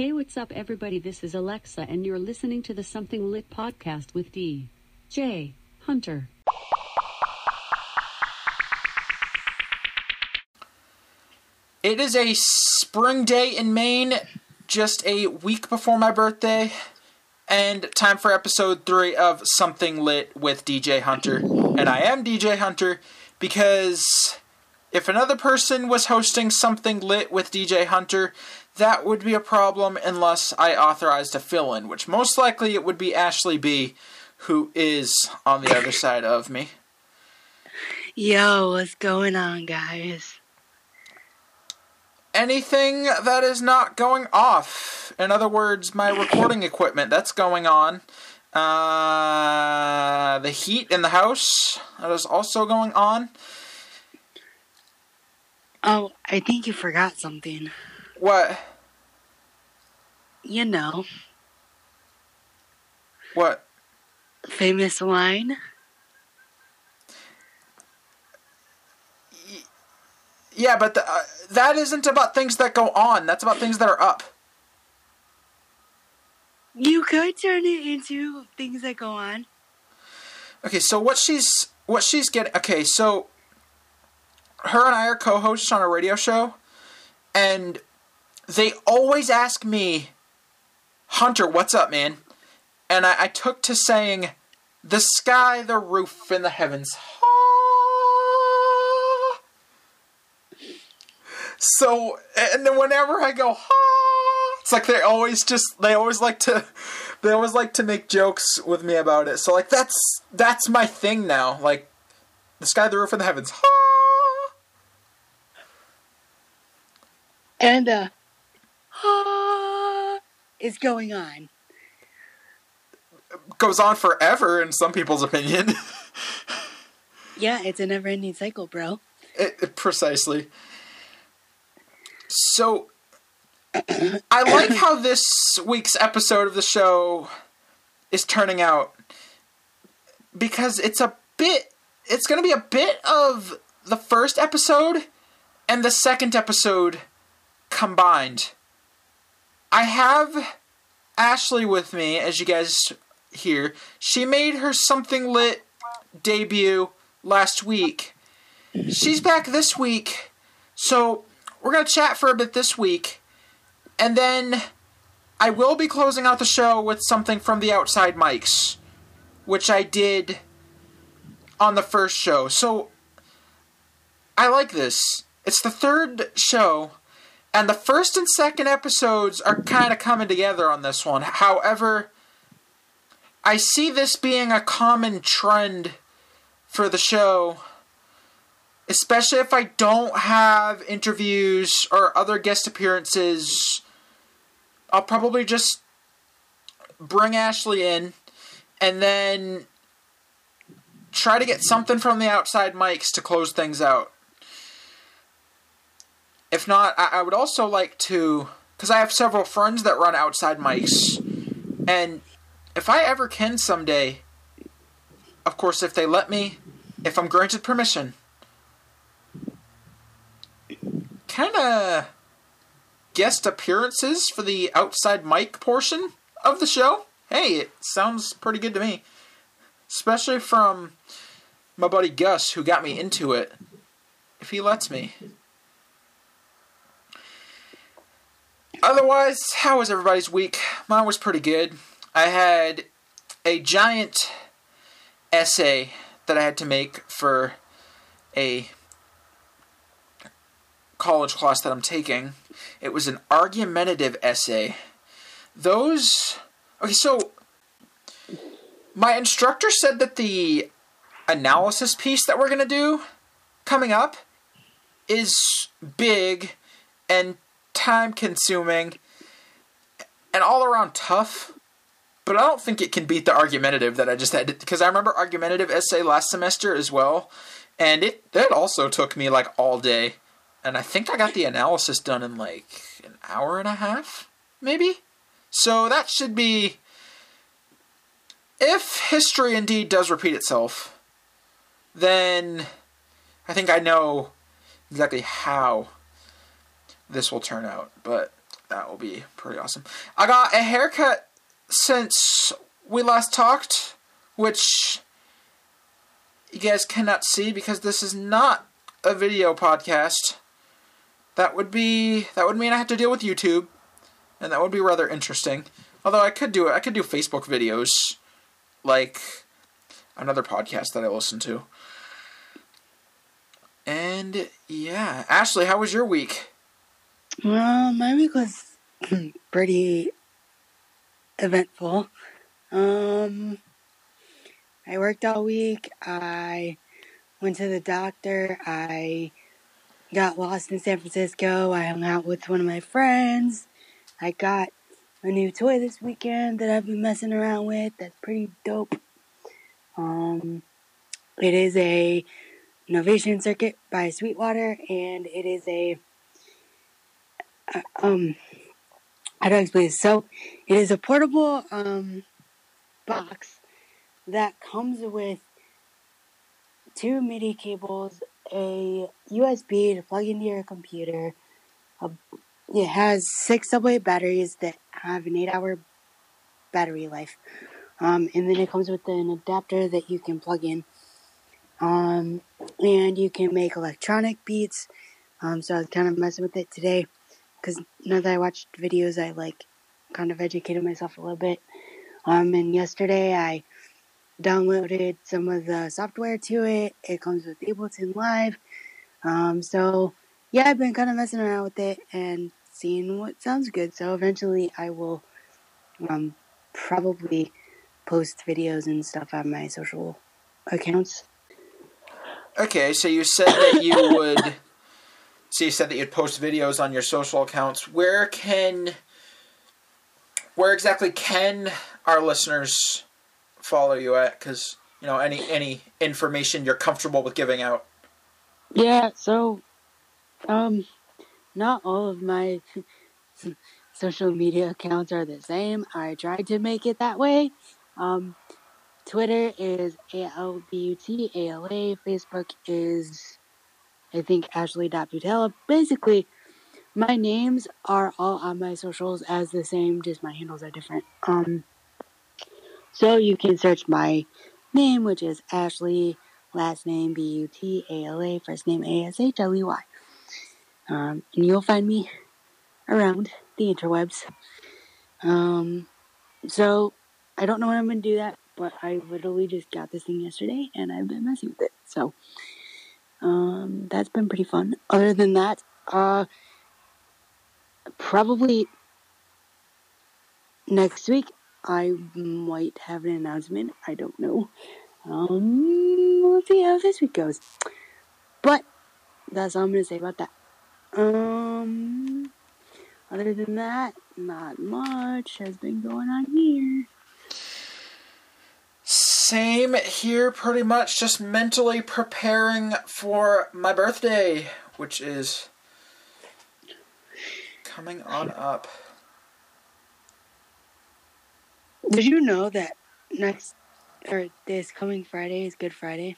Hey, what's up, everybody? This is Alexa, and you're listening to the Something Lit podcast with DJ Hunter. It is a spring day in Maine, just a week before my birthday, and time for episode 3 of Something Lit with DJ Hunter. And I am DJ Hunter because if another person was hosting Something Lit with DJ Hunter, that would be a problem unless I authorized a fill-in, which most likely it would be Ashley B, who is on the other side of me. Yo, what's going on, guys? Anything that is not going off. In other words, my recording equipment, that's going on. The heat in the house, that is also going on. Oh, I think you forgot something. What? You know. What? Famous wine. Yeah, but that isn't about things that go on. That's about things that are up. You could turn it into things that go on. Okay, so what she's getting... Okay, so her and I are co-hosts on a radio show, and they always ask me, Hunter, what's up, man? And I took to saying, the sky, the roof, and the heavens. So, and then whenever I go, ha, it's like they always like to make jokes with me about it. So, like, that's my thing now. Like, the sky, the roof, and the heavens, ha. And, ha is going on. It goes on forever, in some people's opinion. Yeah, it's a never-ending cycle, bro. Precisely. So, I like how this week's episode of the show is turning out, because it's going to be a bit of the first episode and the second episode combined. I have Ashley with me, as you guys hear. She made her Something Lit debut last week. She's back this week, so we're going to chat for a bit this week, and then I will be closing out the show with something from the outside mics, which I did on the first show. So, I like this. It's the third show, and the first and second episodes are kind of coming together on this one. However, I see this being a common trend for the show, especially if I don't have interviews or other guest appearances. I'll probably just bring Ashley in and then try to get something from the outside mics to close things out. If not, I would also like to, because I have several friends that run outside mics, and if I ever can someday, of course if they let me, if I'm granted permission, kind of guest appearances for the outside mic portion of the show. Hey, it sounds pretty good to me. Especially from my buddy Gus, who got me into it. If he lets me. Otherwise, how was everybody's week? Mine was pretty good. I had a giant essay that I had to make for a college class that I'm taking. It was an argumentative essay. Okay, so my instructor said that the analysis piece that we're going to do coming up is big and time-consuming and all around tough, but I don't think it can beat the argumentative that I just had, because I remember argumentative essay last semester as well, and it also took me like all day. And I think I got the analysis done in like an hour and a half, maybe? So that should be, if history indeed does repeat itself, then I think I know exactly how this will turn out. But that will be pretty awesome. I got a haircut since we last talked, which you guys cannot see because this is not a video podcast. That would mean I have to deal with YouTube, and that would be rather interesting. Although I could do it. I could do Facebook videos, like another podcast that I listen to. And yeah, Ashley, how was your week? Well, my week was pretty eventful. I worked all week. I went to the doctor. I got lost in San Francisco. I hung out with one of my friends. I got a new toy this weekend that I've been messing around with. That's pretty dope. It is a Novation Circuit by Sweetwater, and it is a how do I explain this? So it is a portable box that comes with two MIDI cables, a USB to plug into your computer. It has 6 subway batteries that have an 8-hour battery life. And then it comes with an adapter that you can plug in. And you can make electronic beats. So I was kind of messing with it today, because now that I watched videos, I kind of educated myself a little bit. And yesterday I downloaded some of the software to it. It comes with Ableton Live. So yeah, I've been kind of messing around with it and seeing what sounds good. So eventually I will probably post videos and stuff on my social accounts. Okay, so you said that you would you'd post videos on your social accounts. Where exactly can our listeners follow you at? 'Cause, you know, any information you're comfortable with giving out. Yeah, so not all of my social media accounts are the same. I tried to make it that way. Twitter is ALBUTALA. Facebook is, I think, Ashley.Butala. Basically, my names are all on my socials as the same, just my handles are different. So you can search my name, which is Ashley, last name B-U-T-A-L-A, first name A-S-H-L-E-Y. And you'll find me around the interwebs. So I don't know when I'm going to do that, but I literally just got this thing yesterday, and I've been messing with it. So that's been pretty fun. Other than that, probably next week I might have an announcement. I don't know. We'll see how this week goes. But that's all I'm going to say about that. Other than that, not much has been going on here. Same here, pretty much. Just mentally preparing for my birthday, which is coming on up. Did you know that this coming Friday is Good Friday?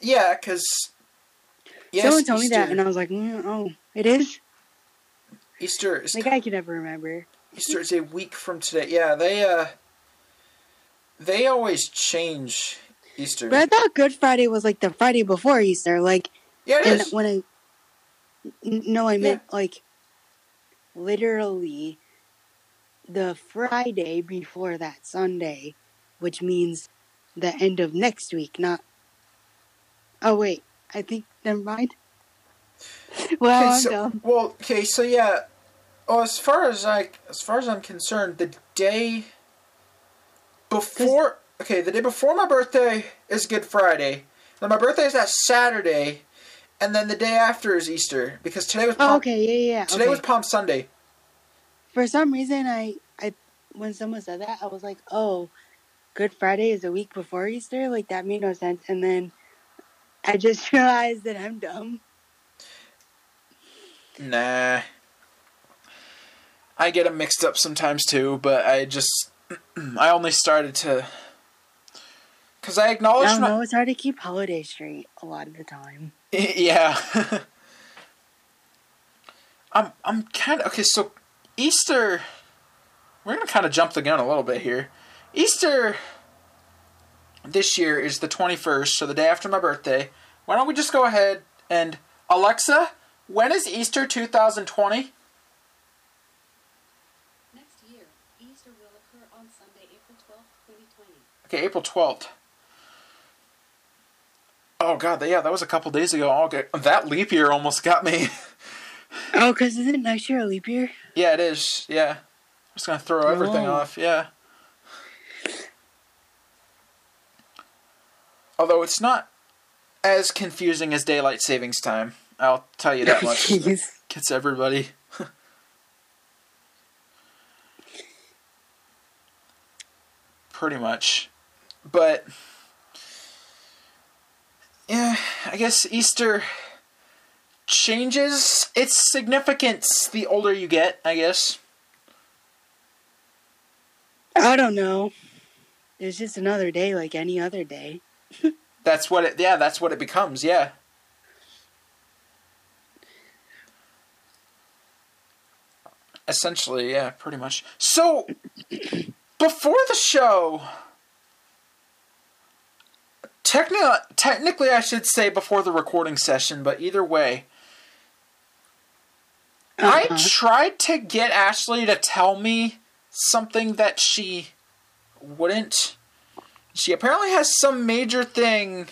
Yeah, because someone told me that, and I was like, oh, it is? Easter is... I can never remember. Easter is a week from today. Yeah, they always change Easter. But I thought Good Friday was, the Friday before Easter. Yeah, it is. When I meant, literally the Friday before that Sunday, which means the end of next week, not... Oh, wait. I think... Never mind. Well, okay, so yeah. Oh, as far as I'm concerned, the day before. Okay, the day before my birthday is Good Friday. Then my birthday is that Saturday, and then the day after is Easter, because today was. Today was Palm Sunday. For some reason, I when someone said that, I was like, oh, Good Friday is a week before Easter. That made no sense, and then I just realized that I'm dumb. Nah. I get them mixed up sometimes too, but I only started to... Because I acknowledge... I don't know, it's hard to keep holiday straight a lot of the time. Yeah. I'm kind of... Okay, so Easter... We're going to kind of jump the gun a little bit here. Easter this year is the 21st, so the day after my birthday. Why don't we just go ahead and... Alexa, when is Easter 2020? Next year, Easter will occur on Sunday, April 12th, 2020. Okay, April 12th. Oh, God, yeah, that was a couple days ago. Okay, that leap year almost got me. Oh, because isn't next year a leap year? Yeah, it is. Yeah. I'm just going to throw everything off. Yeah. Although it's not as confusing as daylight savings time. I'll tell you that much. Gets everybody. Pretty much. But... yeah, I guess Easter changes its significance the older you get, I guess. I don't know. It's just another day like any other day. That's what it... yeah, that's what it becomes, yeah. Essentially, yeah, pretty much. So, before the show... Technically, I should say before the recording session, but either way. I tried to get Ashley to tell me something that she wouldn't. She apparently has some major thing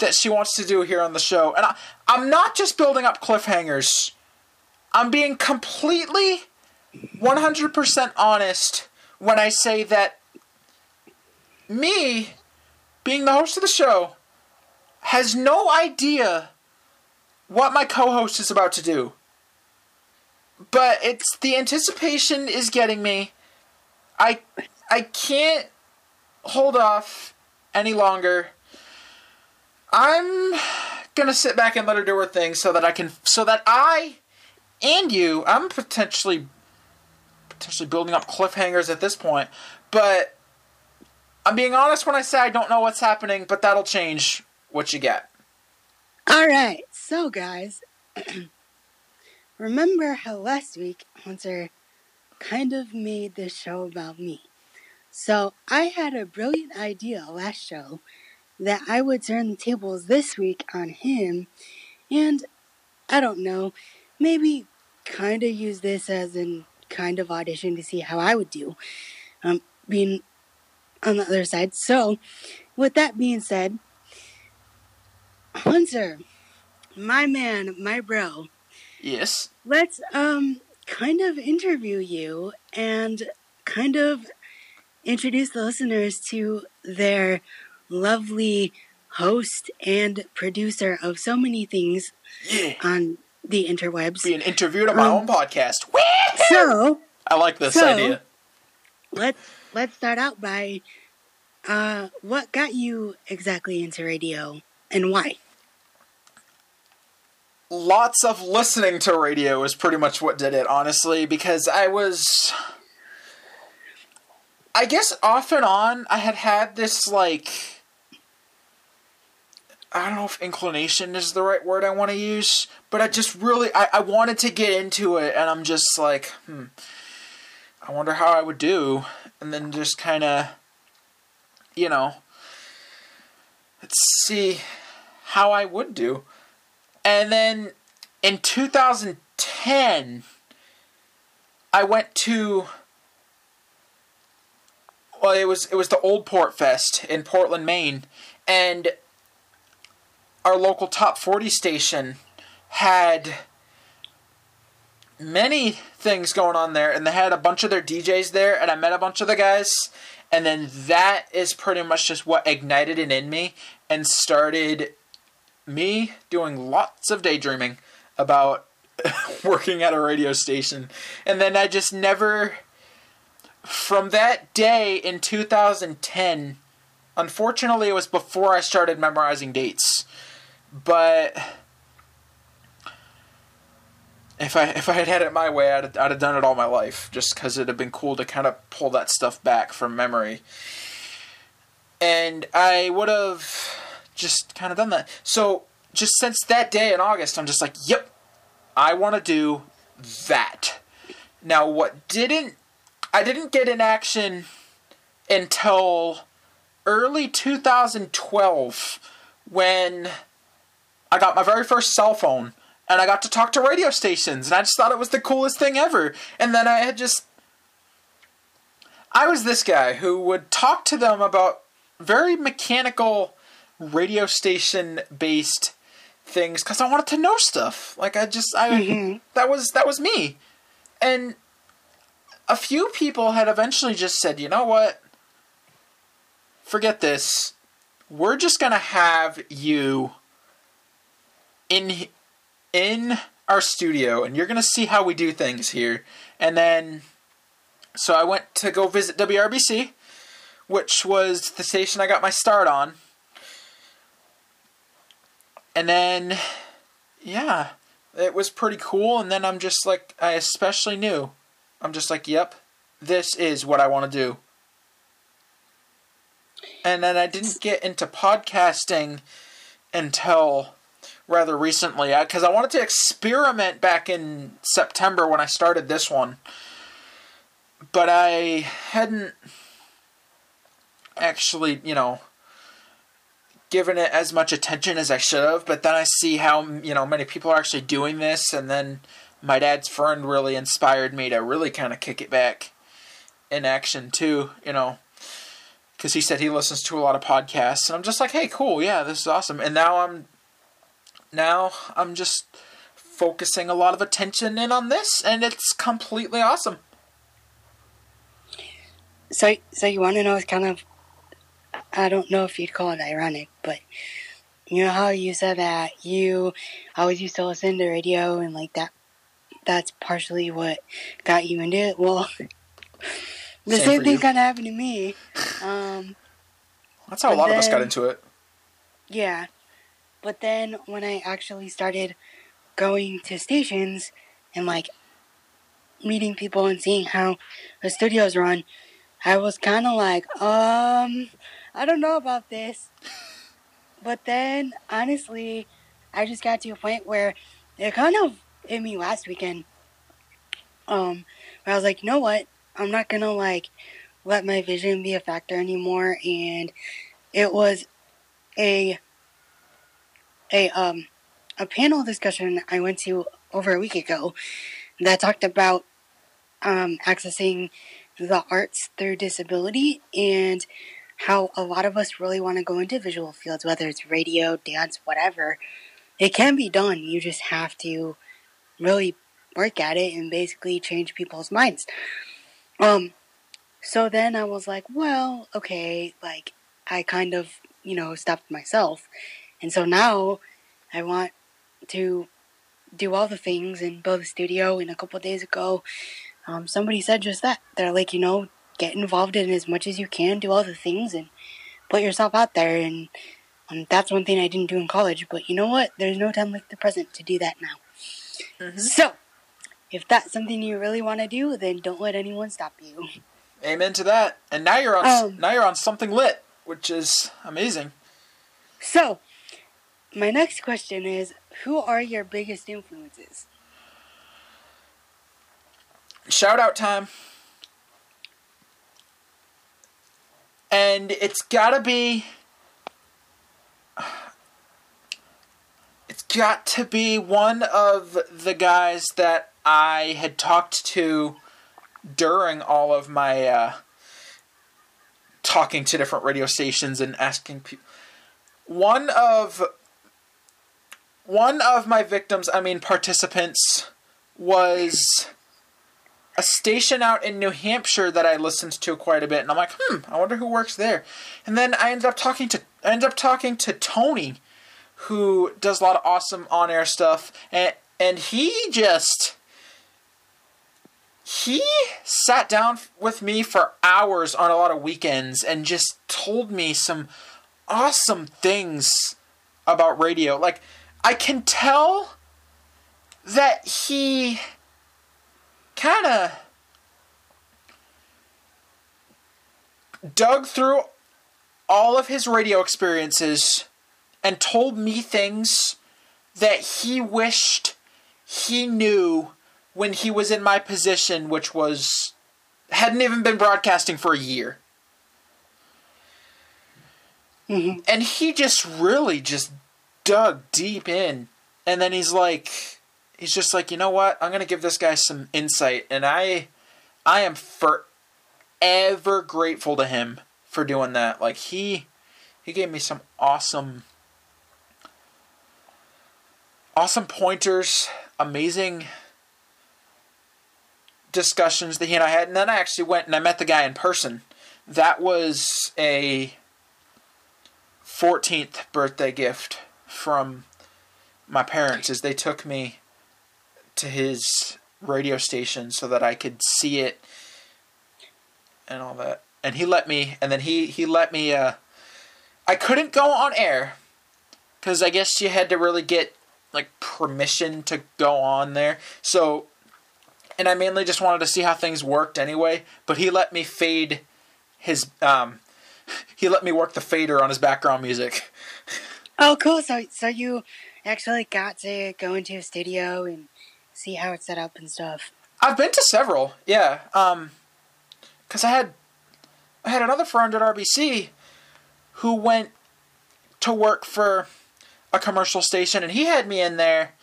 that she wants to do here on the show. And I'm not just building up cliffhangers. I'm being completely 100% honest when I say that me... being the host of the show, has no idea what my co-host is about to do. But it's the anticipation is getting me. I can't hold off any longer. I'm gonna sit back and let her do her thing so that I can, so that I and you, I'm potentially building up cliffhangers at this point, but I'm being honest when I say I don't know what's happening, but that'll change what you get. All right. So, guys, remember how last week Hunter kind of made this show about me. So I had a brilliant idea last show that I would turn the tables this week on him and, I don't know, maybe kind of use this as an kind of audition to see how I would do. Being... on the other side. So, with that being said, Hunter, my man, my bro. Yes. Let's kind of interview you and kind of introduce the listeners to their lovely host and producer of so many things on the interwebs. Being interviewed on my own podcast. So I like this idea. Let's start out by what got you exactly into radio and why? Lots of listening to radio is pretty much what did it, honestly, because I was... I guess off and on, I had this, like... I don't know if inclination is the right word I want to use, but I just really... I wanted to get into it, and I'm just like, I wonder how I would do... and then just kind of, you know, let's see how I would do. And then in 2010, I went to, well, it was the Old Port Fest in Portland, Maine. And our local Top 40 station had many things going on there, and they had a bunch of their DJs there, and I met a bunch of the guys, and then that is pretty much just what ignited it in me and started me doing lots of daydreaming about working at a radio station. And then I just never, from that day in 2010, unfortunately it was before I started memorizing dates, but... If I had had it my way, I'd have done it all my life, just because it'd have been cool to kind of pull that stuff back from memory. And I would have just kind of done that. So, just since that day in August, I'm just like, yep, I want to do that. Now, what didn't... I didn't get in action until early 2012 when I got my very first cell phone and I got to talk to radio stations, and I just thought it was the coolest thing ever. And then I had just... I was this guy who would talk to them about very mechanical radio station-based things because I wanted to know stuff. Like, that was me. And a few people had eventually just said, you know what? Forget this. We're just going to have you in our studio, and you're going to see how we do things here. And then, so I went to go visit WRBC, which was the station I got my start on. And then, yeah, it was pretty cool. And then I'm just like, I especially knew. I'm just like, yep, this is what I want to do. And then I didn't get into podcasting until rather recently, because I wanted to experiment back in September when I started this one. But I hadn't actually, you know, given it as much attention as I should have. But then I see how, you know, many people are actually doing this. And then my dad's friend really inspired me to really kind of kick it back in action too, you know. Because he said he listens to a lot of podcasts. And I'm just like, hey, cool, yeah, this is awesome. And now I'm just focusing a lot of attention in on this. And it's completely awesome. So you want to know, it's kind of, I don't know if you'd call it ironic, but you know how you said that you always used to listen to radio and like that, that's partially what got you into it? Well, the same thing kind of happened to me. That's how a lot of us got into it. Yeah. But then when I actually started going to stations and like meeting people and seeing how the studios run, I was kind of like, I don't know about this. But then, honestly, I just got to a point where it kind of hit me last weekend. Where I was like, you know what? I'm not going to, like, let my vision be a factor anymore. And it was a panel discussion I went to over a week ago that talked about accessing the arts through disability, and how a lot of us really want to go into visual fields, whether it's radio, dance, whatever. It can be done. You just have to really work at it and basically change people's minds. So then I was like, well, okay, like I kind of, you know, stopped myself. And so now I want to do all the things and build a studio. And a couple of days ago, somebody said just that. They're like, you know, get involved in as much as you can, do all the things, and put yourself out there. And that's one thing I didn't do in college. But you know what? There's no time like the present to do that now. Mm-hmm. So, if that's something you really want to do, then don't let anyone stop you. Amen to that. And now you're on. Now you're on Something Lit, which is amazing. So, my next question is: who are your biggest influences? Shout out time. And it's got to be one of the guys that I had talked to during all of my talking to different radio stations and asking people. One of my victims, participants, was a station out in New Hampshire that I listened to quite a bit, and I'm like, I wonder who works there. And then I ended up talking to Tony, who does a lot of awesome on-air stuff, and he sat down with me for hours on a lot of weekends and just told me some awesome things about radio. Like, I can tell that he kind of dug through all of his radio experiences and told me things that he wished he knew when he was in my position, which was, hadn't even been broadcasting for a year. Mm-hmm. And he just really just dug deep in. And then he's like, he's just like, you know what? I'm going to give this guy some insight. And I am forever grateful to him for doing that. Like, he gave me some awesome pointers, amazing discussions that he and I had. And then I actually went and I met the guy in person. That was a 14th birthday gift from my parents, is they took me to his radio station so that I could see it and all that. And he let me, and then he let me, I couldn't go on air because I guess you had to really get like permission to go on there. So, and I mainly just wanted to see how things worked anyway, but he let me fade his, he let me work the fader on his background music. Oh, cool. So you actually got to go into a studio and see how it's set up and stuff. I've been to several, yeah. 'Cause I had another friend at RBC who went to work for a commercial station, and he had me in there.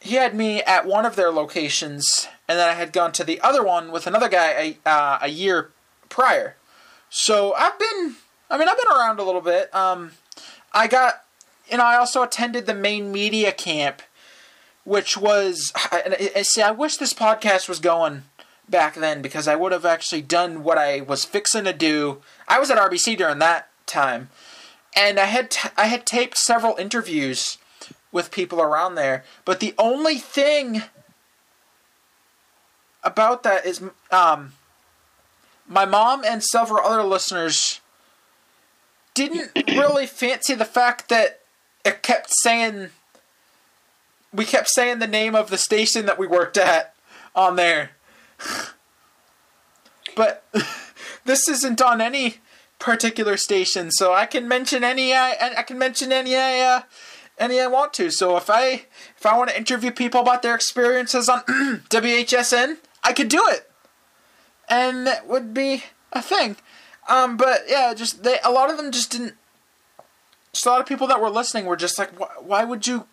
He had me at one of their locations, and then I had gone to the other one with another guy a year prior. So I've been around a little bit. I also attended the Maine Media Camp, which was, see, I wish this podcast was going back then because I would have actually done what I was fixing to do. I was at RBC during that time, and I had taped several interviews with people around there, but the only thing about that is my mom and several other listeners didn't really fancy the fact that it kept saying, we kept saying the name of the station that we worked at on there. But this isn't on any particular station, so I can mention any I want to. So if I want to interview people about their experiences on WHSN, I could do it, and that would be a thing. But yeah, just a lot of them just didn't. Just a lot of people that were listening were just like, why would you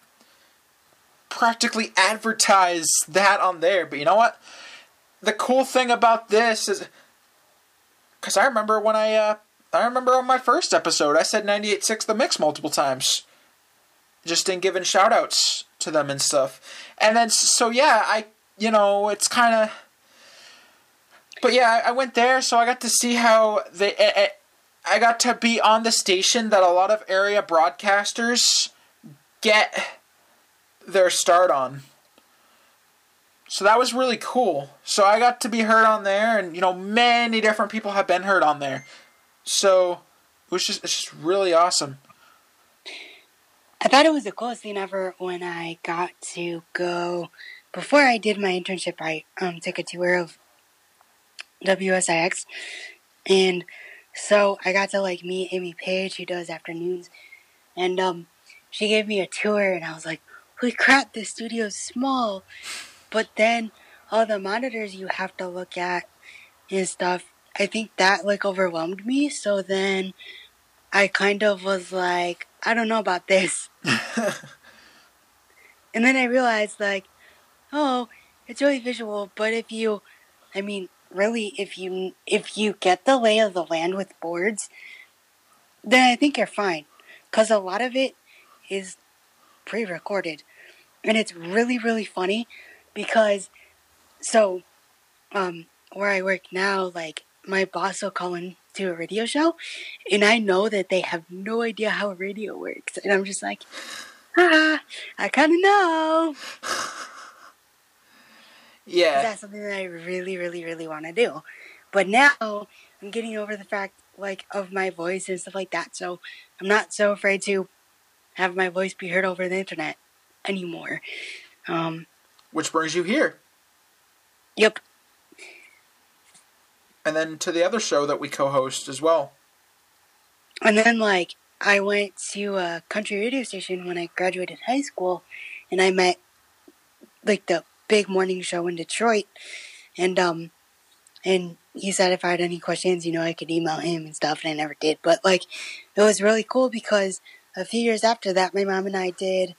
practically advertise that on there? But you know what? The cool thing about this is, because I remember when I remember on my first episode, I said 98.6 The Mix multiple times, just in giving shout outs to them and stuff. And then, so yeah, it's kind of, but yeah, I went there, so I got to see how I got to be on the station that a lot of area broadcasters get their start on. So that was really cool. So I got to be heard on there, and many different people have been heard on there. So it's just really awesome. I thought it was the coolest thing ever when I got to go, before I did my internship, I took a tour of WSIX, and so I got to meet Amy Page, who does afternoons, and she gave me a tour, and I was like, holy crap, this studio's small. But then all the monitors you have to look at and stuff, I think that overwhelmed me. So then I kind of was like, I don't know about this. And then I realized oh, it's really visual. But if you get the lay of the land with boards, then I think you're fine. 'Cause a lot of it is pre-recorded. And it's really, really funny. Because, where I work now, my boss will call in to a radio show, and I know that they have no idea how radio works. And I'm just like, I kind of know. Yeah. That's something that I really, really, really want to do. But now, I'm getting over the fact, of my voice and stuff like that, so I'm not so afraid to have my voice be heard over the internet anymore. Which brings you here. Yep. And then to the other show that we co-host as well. And then, I went to a country radio station when I graduated high school, and I met like the big morning show in Detroit, and he said if I had any questions, you know, I could email him and stuff, and I never did. But like, it was really cool because a few years after that, my mom and I did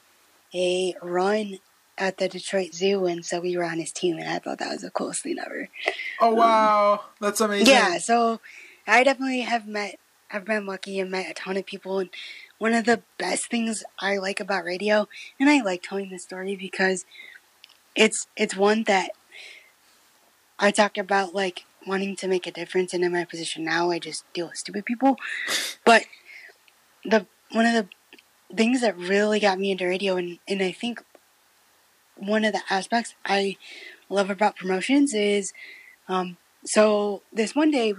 a run at the Detroit Zoo, and so we were on his team, and I thought that was the coolest thing ever. Oh wow, that's amazing! Yeah, so I definitely have met. I've been lucky and met a ton of people, and one of the best things I like about radio, and I like telling this story because it's one that I talk about, like, wanting to make a difference, and in my position now, I just deal with stupid people. But one of the things that really got me into radio, and I think one of the aspects I love about promotions is, so this one day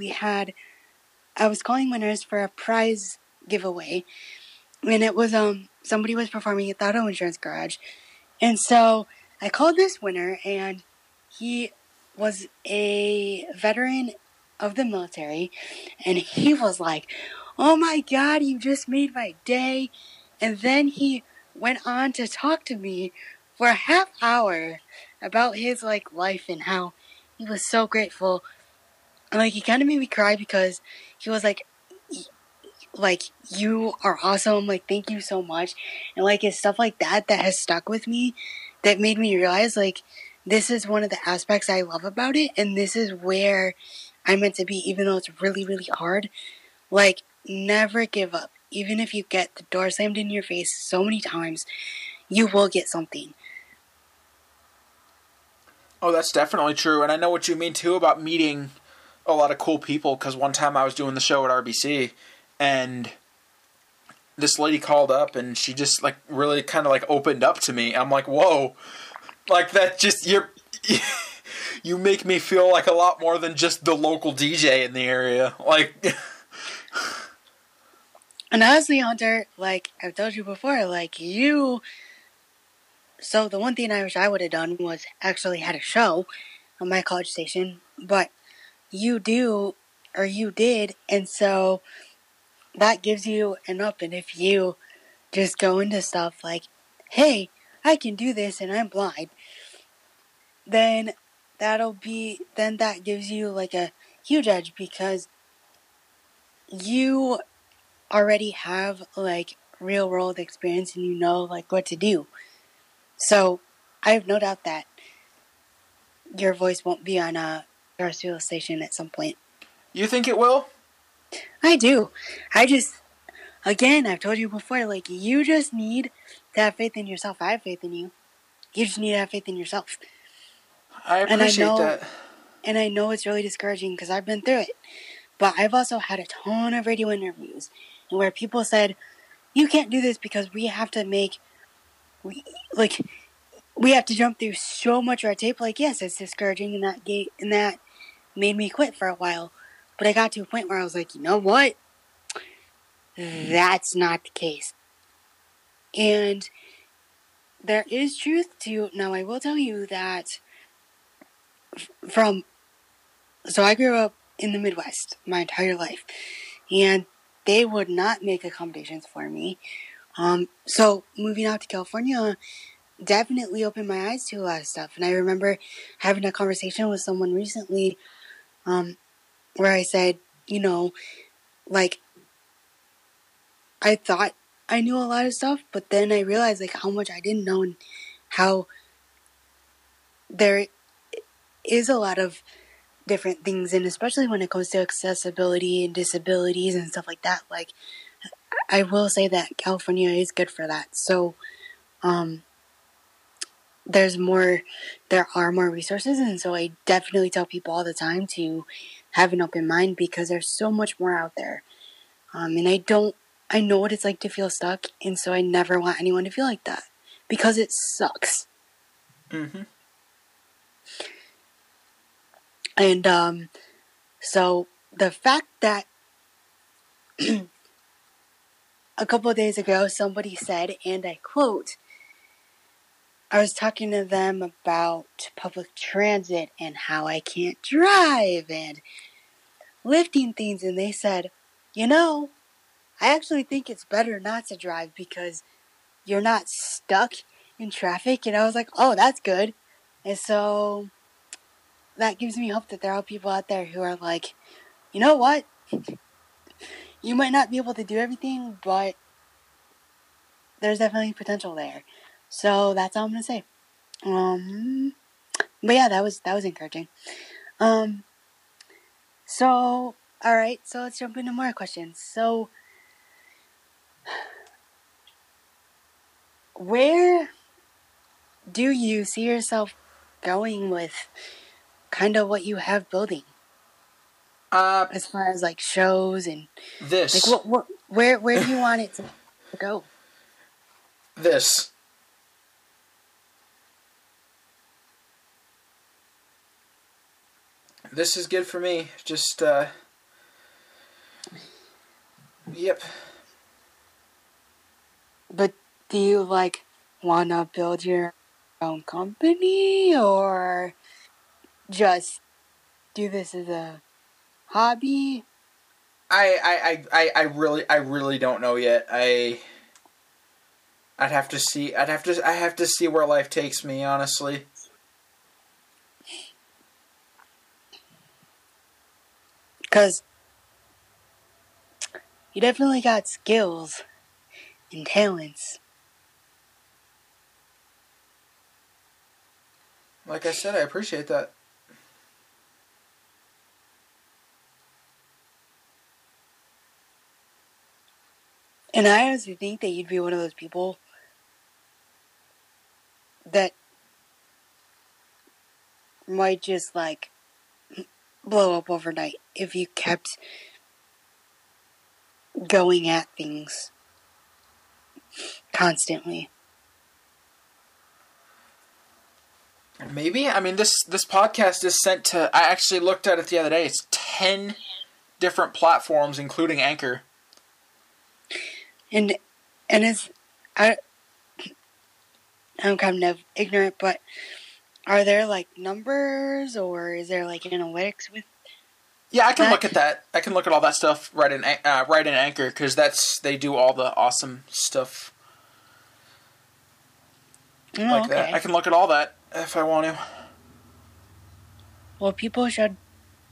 I was calling winners for a prize giveaway, and it was, somebody was performing at the auto insurance garage, and so I called this winner, and he was a veteran of the military, and he was like, oh my God, you just made my day, and then he went on to talk to me for a half hour about his, like, life and how he was so grateful. And, like, he kind of made me cry because he was like, you are awesome. Like, thank you so much. And, like, it's stuff like that has stuck with me that made me realize, like, this is one of the aspects I love about it. And this is where I'm meant to be, even though it's really, really hard. Like, never give up. Even if you get the door slammed in your face so many times, you will get something. Oh, that's definitely true. And I know what you mean, too, about meeting a lot of cool people, because one time I was doing the show at RBC, and this lady called up, and she just, like, really kind of, like, opened up to me. I'm like, whoa, like, that just, you make me feel like a lot more than just the local DJ in the area, like. And honestly, Hunter, like, I've told you before, like, so the one thing I wish I would have done was actually had a show on my college station, but you did, and so that gives you an up. And if you just go into stuff like, hey, I can do this and I'm blind, then that gives you, like, a huge edge because you already have, like, real world experience and you know, like, what to do. So I have no doubt that your voice won't be on a terrestrial station at some point. You think it will? I do. I just, again, I've told you before, like, you just need to have faith in yourself. I have faith in you. You just need to have faith in yourself. I appreciate that. And I know it's really discouraging because I've been through it. But I've also had a ton of radio interviews where people said, you can't do this because we have to we have to jump through so much red tape. Like, yes, it's discouraging, and that made me quit for a while. But I got to a point where I was like, you know what? That's not the case. And there is truth to... Now, I will tell you that So I grew up in the Midwest my entire life, and they would not make accommodations for me. So moving out to California definitely opened my eyes to a lot of stuff. And I remember having a conversation with someone recently where I said, you know, like, I thought I knew a lot of stuff, but then I realized, like, how much I didn't know and how there is a lot of different things, and especially when it comes to accessibility and disabilities and stuff like that. Like, I will say that California is good for that. So, there are more resources, and so I definitely tell people all the time to have an open mind because there's so much more out there. And I know what it's like to feel stuck, and so I never want anyone to feel like that because it sucks. Mm-hmm. And so the fact that a couple of days ago somebody said, and I quote, I was talking to them about public transit and how I can't drive and lifting things, and they said, you know, I actually think it's better not to drive because you're not stuck in traffic, and I was like, oh, that's good. And so that gives me hope that there are people out there who are like, you know what? You might not be able to do everything, but there's definitely potential there. So that's all I'm going to say. But yeah, that was encouraging. So, all right, so let's jump into more questions. So, where do you see yourself going with kind of what you have building? As far as like shows and this, like where do you want it to go? This. This is good for me. Just, yep. But do you, like, want to build your own company or just do this as a hobby? I really don't know yet. I'd have to see where life takes me, honestly. Because you definitely got skills and talents. Like I said, I appreciate that. And I honestly think that you'd be one of those people that might just, like, blow up overnight if you kept going at things constantly. Maybe. I mean, this podcast is sent to, I actually looked at it the other day, it's 10 different platforms, including Anchor. And is, I'm kind of ignorant, but are there, like, numbers, or is there, like, analytics with? Yeah, I can look at that. I can look at all that stuff right in Anchor, because they do all the awesome stuff that. I can look at all that if I want to. Well, people should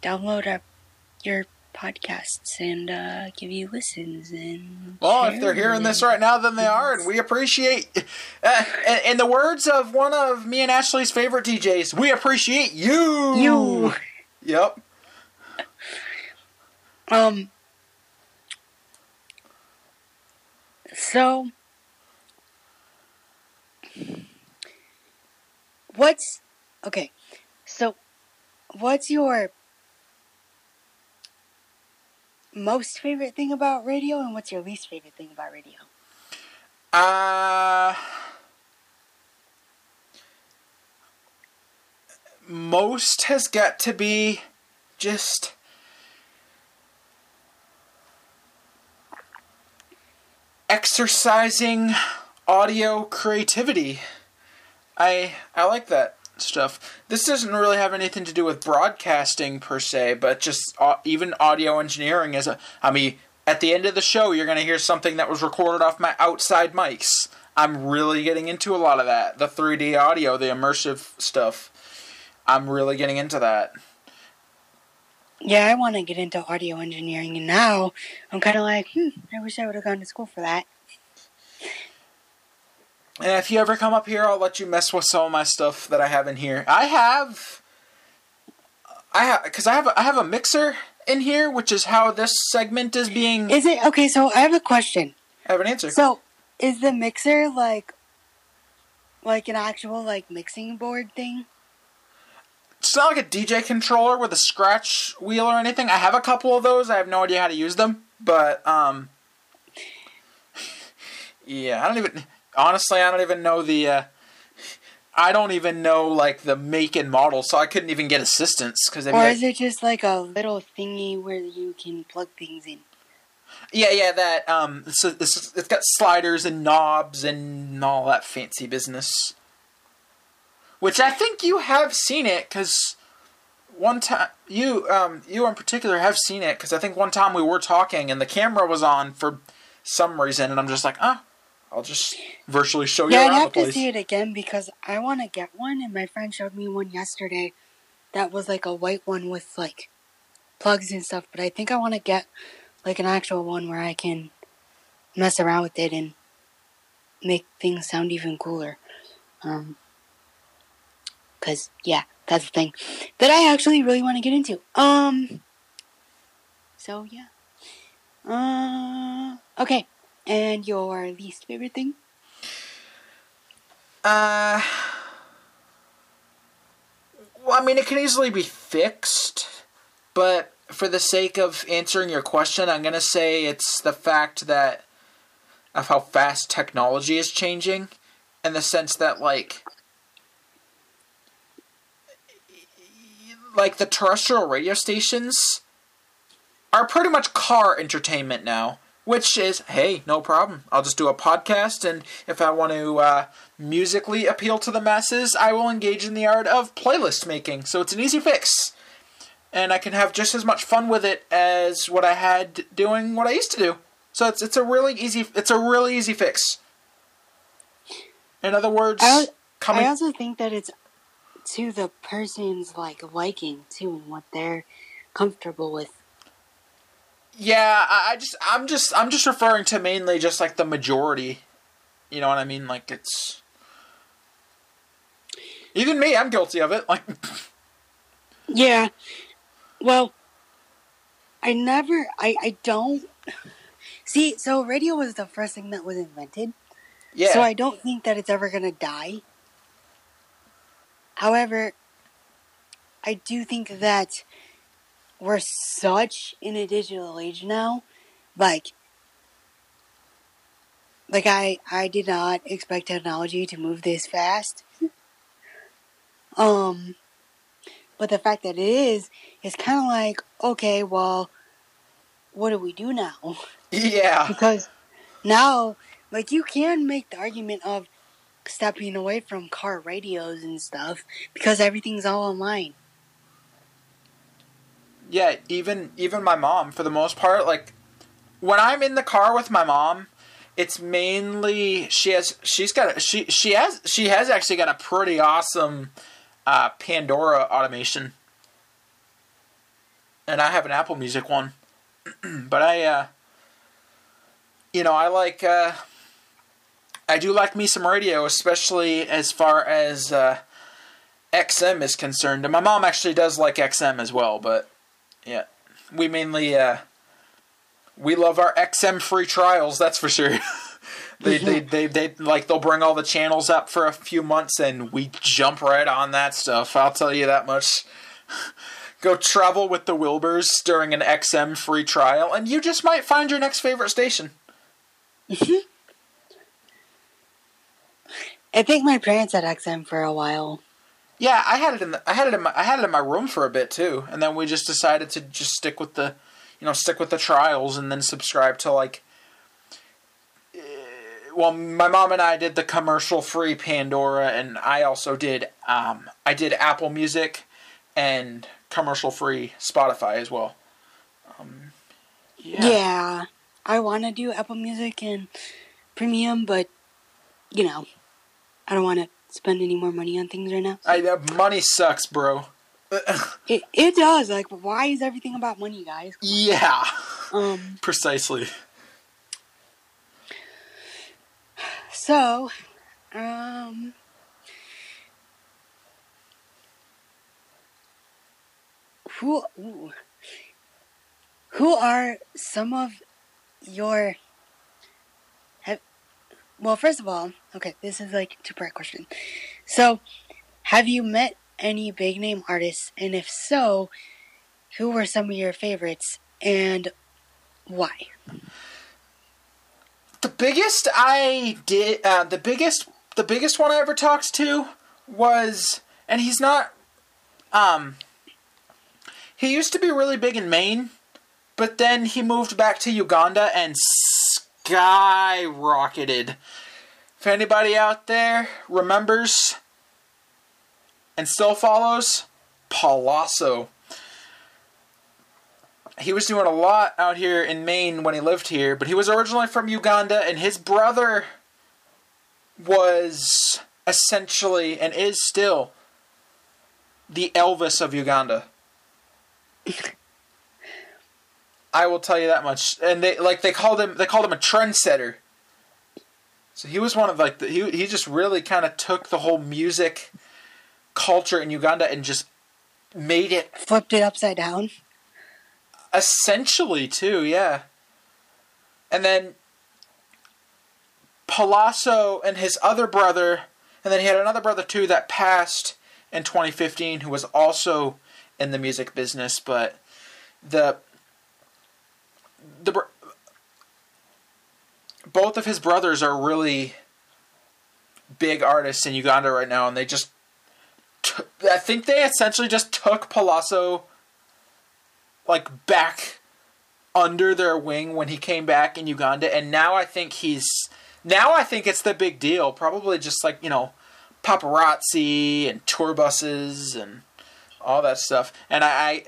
download your podcasts and give you listens. And well, if they're hearing this right now, then they are, and we appreciate. In the words of one of me and Ashley's favorite DJs, we appreciate you. You. Yep. So, what's your most favorite thing about radio, and what's your least favorite thing about radio? Most has got to be just exercising audio creativity. I like that stuff. This doesn't really have anything to do with broadcasting per se, but just even audio engineering is at the end of the show, you're going to hear something that was recorded off my outside mics. I'm really getting into a lot of that. The 3D audio, the immersive stuff. I'm really getting into that. Yeah, I want to get into audio engineering, and now I'm kind of like, I wish I would have gone to school for that. And if you ever come up here, I'll let you mess with some of my stuff that I have in here. I have a mixer in here, which is how this segment is being. Is it okay? So I have a question. I have an answer. So, is the mixer like an actual like mixing board thing? It's not like a DJ controller with a scratch wheel or anything. I have a couple of those. I have no idea how to use them, but yeah, I don't even. Honestly, I don't even know like the make and model, so I couldn't even get assistance. Is it just like a little thingy where you can plug things in? Yeah, that, it's got sliders and knobs and all that fancy business. Which I think you have seen it, because one time, you in particular have seen it, because I think one time we were talking and the camera was on for some reason, and I'm just like, I'll just virtually show you around the place. Yeah, I'd have to see it again because I want to get one, and my friend showed me one yesterday that was like a white one with like plugs and stuff, but I think I want to get like an actual one where I can mess around with it and make things sound even cooler. 'Cause yeah, that's the thing that I actually really want to get into. So yeah. Okay. And your least favorite thing? Well, I mean, it can easily be fixed, but for the sake of answering your question, I'm going to say it's the fact that of how fast technology is changing, in the sense that, like the terrestrial radio stations are pretty much car entertainment now. Which is, hey, no problem. I'll just do a podcast, and if I want to musically appeal to the masses, I will engage in the art of playlist making. So it's an easy fix. And I can have just as much fun with it as what I had doing what I used to do. So it's a really easy fix. In other words, I also think that it's to the person's liking too, and what they're comfortable with. Yeah, I'm just referring to mainly just like the majority, you know what I mean? Like it's even me, I'm guilty of it. Like, yeah, well, I don't see. So radio was the first thing that was invented. Yeah. So I don't think that it's ever gonna die. However, I do think that we're such in a digital age now, like I did not expect technology to move this fast. But the fact that it is kind of like, okay, well, what do we do now? Yeah. Because now, like, you can make the argument of stepping away from car radios and stuff because everything's all online. Yeah, even my mom, for the most part, like, when I'm in the car with my mom, it's mainly, she has actually got a pretty awesome Pandora automation. And I have an Apple Music one. But I do like me some radio, especially as far as XM is concerned. And my mom actually does like XM as well, but yeah, we mainly, we love our XM free trials, that's for sure. They'll bring all the channels up for a few months, and we jump right on that stuff, I'll tell you that much. Go travel with the Wilburs during an XM free trial, and you just might find your next favorite station. I think my parents had XM for a while. Yeah, I had it in my room for a bit too, and then we just decided to just stick with the trials, and then subscribe to well, my mom and I did the commercial free Pandora, and I also did I did Apple Music and commercial free Spotify as well. Yeah, I want to do Apple Music and Premium, but you know, I don't want to spend any more money on things right now. Money sucks, bro. It does. Like, why is everything about money, guys? Yeah. Precisely. So, who are some of your... Well, first of all, okay, this is like a two-part question. So, have you met any big-name artists? And if so, who were some of your favorites and why? The biggest one I ever talked to was, and he's not, he used to be really big in Maine, but then he moved back to Uganda and skyrocketed. If anybody out there remembers and still follows, Pallaso. He was doing a lot out here in Maine when he lived here, but he was originally from Uganda, and his brother was essentially, and is still, the Elvis of Uganda. I will tell you that much. And they called him a trendsetter. So he was one of like the, he just really kind of took the whole music culture in Uganda and just made it, flipped it upside down. Essentially, too, yeah. And then Pallaso and his other brother, and then he had another brother too that passed in 2015, who was also in the music business, but both of his brothers are really big artists in Uganda right now, and they just I think they essentially just took Pallaso like back under their wing when he came back in Uganda, and now I think it's the big deal. Probably just like, you know, paparazzi and tour buses and all that stuff. And I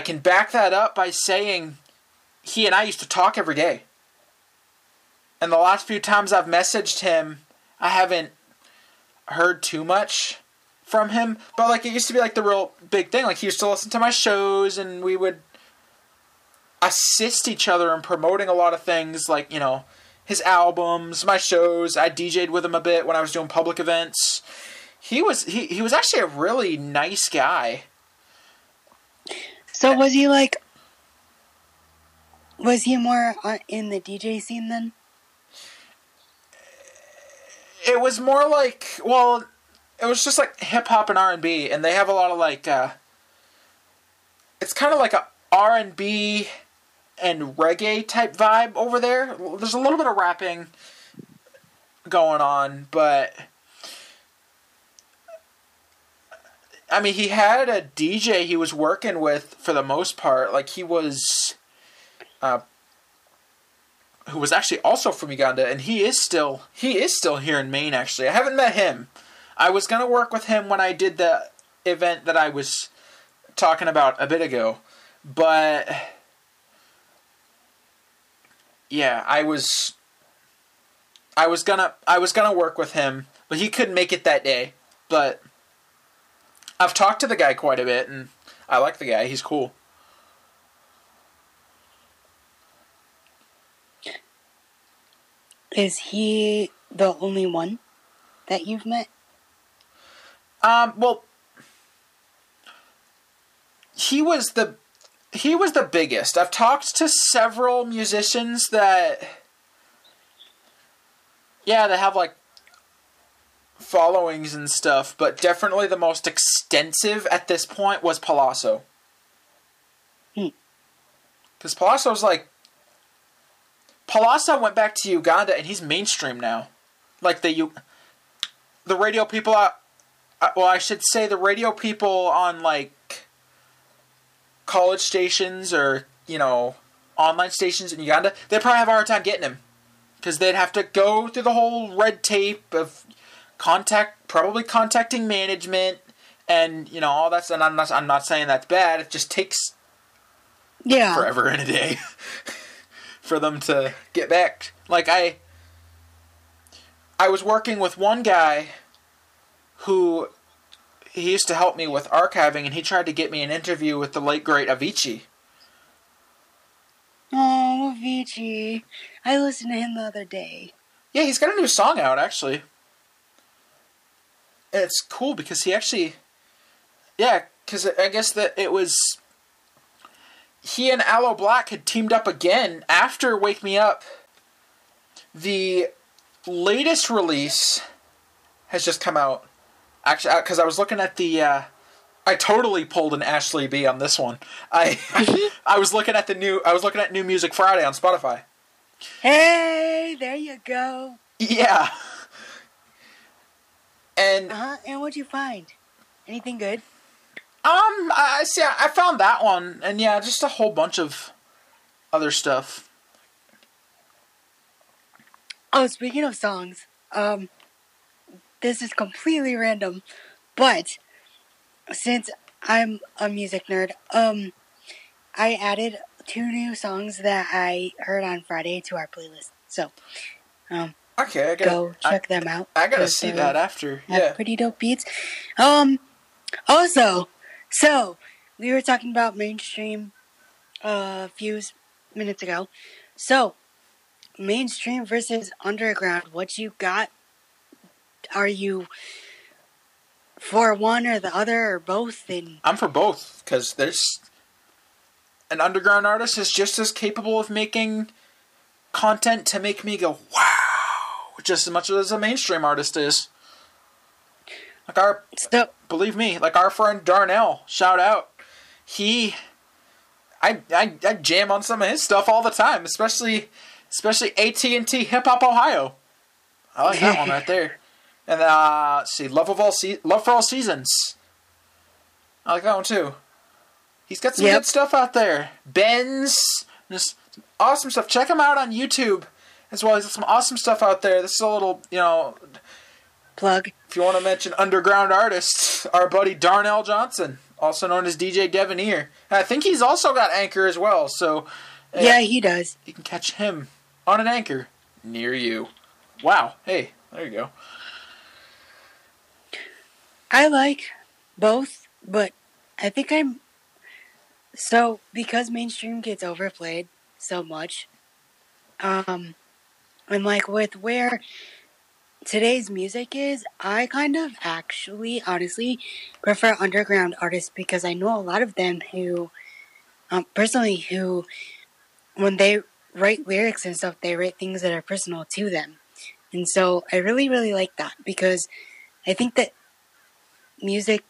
can back that up by saying he and I used to talk every day. And the last few times I've messaged him, I haven't heard too much from him. But like, it used to be like the real big thing. Like, he used to listen to my shows, and we would assist each other in promoting a lot of things, like, you know, his albums, my shows. I DJ'd with him a bit when I was doing public events. He was actually a really nice guy. So was he like, was he more in the DJ scene then? It was more like, well, it was just like hip hop and R&B, and they have a lot of like, it's kind of like a R&B and reggae type vibe over there. There's a little bit of rapping going on, but I mean, he had a DJ he was working with for the most part. Like, he was, who was actually also from Uganda, and he is still here in Maine, actually. I haven't met him. I was going to work with him when I did the event that I was talking about a bit ago, but yeah, I was gonna work with him, but he couldn't make it that day. But I've talked to the guy quite a bit, and I like the guy. He's cool. Is he the only one that you've met? Well, he was the biggest. I've talked to several musicians that have like followings and stuff, but definitely the most extensive at this point was Pallaso. Because Pallaso went back to Uganda, and he's mainstream now. Like, the radio people, I should say the radio people on like college stations or, you know, online stations in Uganda, they probably have a hard time getting him, because they'd have to go through the whole red tape of contacting management and, you know, all that stuff. And I'm not saying that's bad. It just takes forever and a day for them to get back. Like, I was working with one guy who, he used to help me with archiving, and he tried to get me an interview with the late, great Avicii. Oh, Avicii. I listened to him the other day. Yeah, he's got a new song out, actually. And it's cool because he actually... Yeah, because I guess that it was... He and Aloe Black had teamed up again after Wake Me Up. The latest release has just come out. Actually, because I was looking at the, I totally pulled an Ashley B on this one. I was looking at New Music Friday on Spotify. Hey, there you go. Yeah. And and what'd you find? Anything good? I found that one, and yeah, just a whole bunch of other stuff. Oh, speaking of songs, this is completely random, but since I'm a music nerd, I added 2 new songs that I heard on Friday to our playlist. So, Okay, I gotta go check them out. I gotta see that after. Yeah, pretty dope beats. Also, so we were talking about mainstream a few minutes ago. So, mainstream versus underground. What you got? Are you for one or the other or both? And I'm for both, because there's an underground artist is just as capable of making content to make me go wow, just as much as a mainstream artist is. Like our, believe me, like our friend Darnell, shout out. I jam on some of his stuff all the time, especially AT&T Hip Hop Ohio. I like that one right there. And then, see, Love for All Seasons. I like that one too. He's got some good stuff out there. Ben's, just awesome stuff. Check him out on YouTube as well. He's got some awesome stuff out there. This is a little, plug. If you want to mention underground artists, our buddy Darnell Johnson, also known as DJ Debonair. And I think he's also got Anchor as well. So yeah, he does. You can catch him on an Anchor near you. Wow. Hey, there you go. I like both, but I think because mainstream gets overplayed so much, and like with where today's music is, I kind of actually honestly prefer underground artists, because I know a lot of them who, personally, who when they write lyrics and stuff, they write things that are personal to them. And so I really, really like that, because I think that music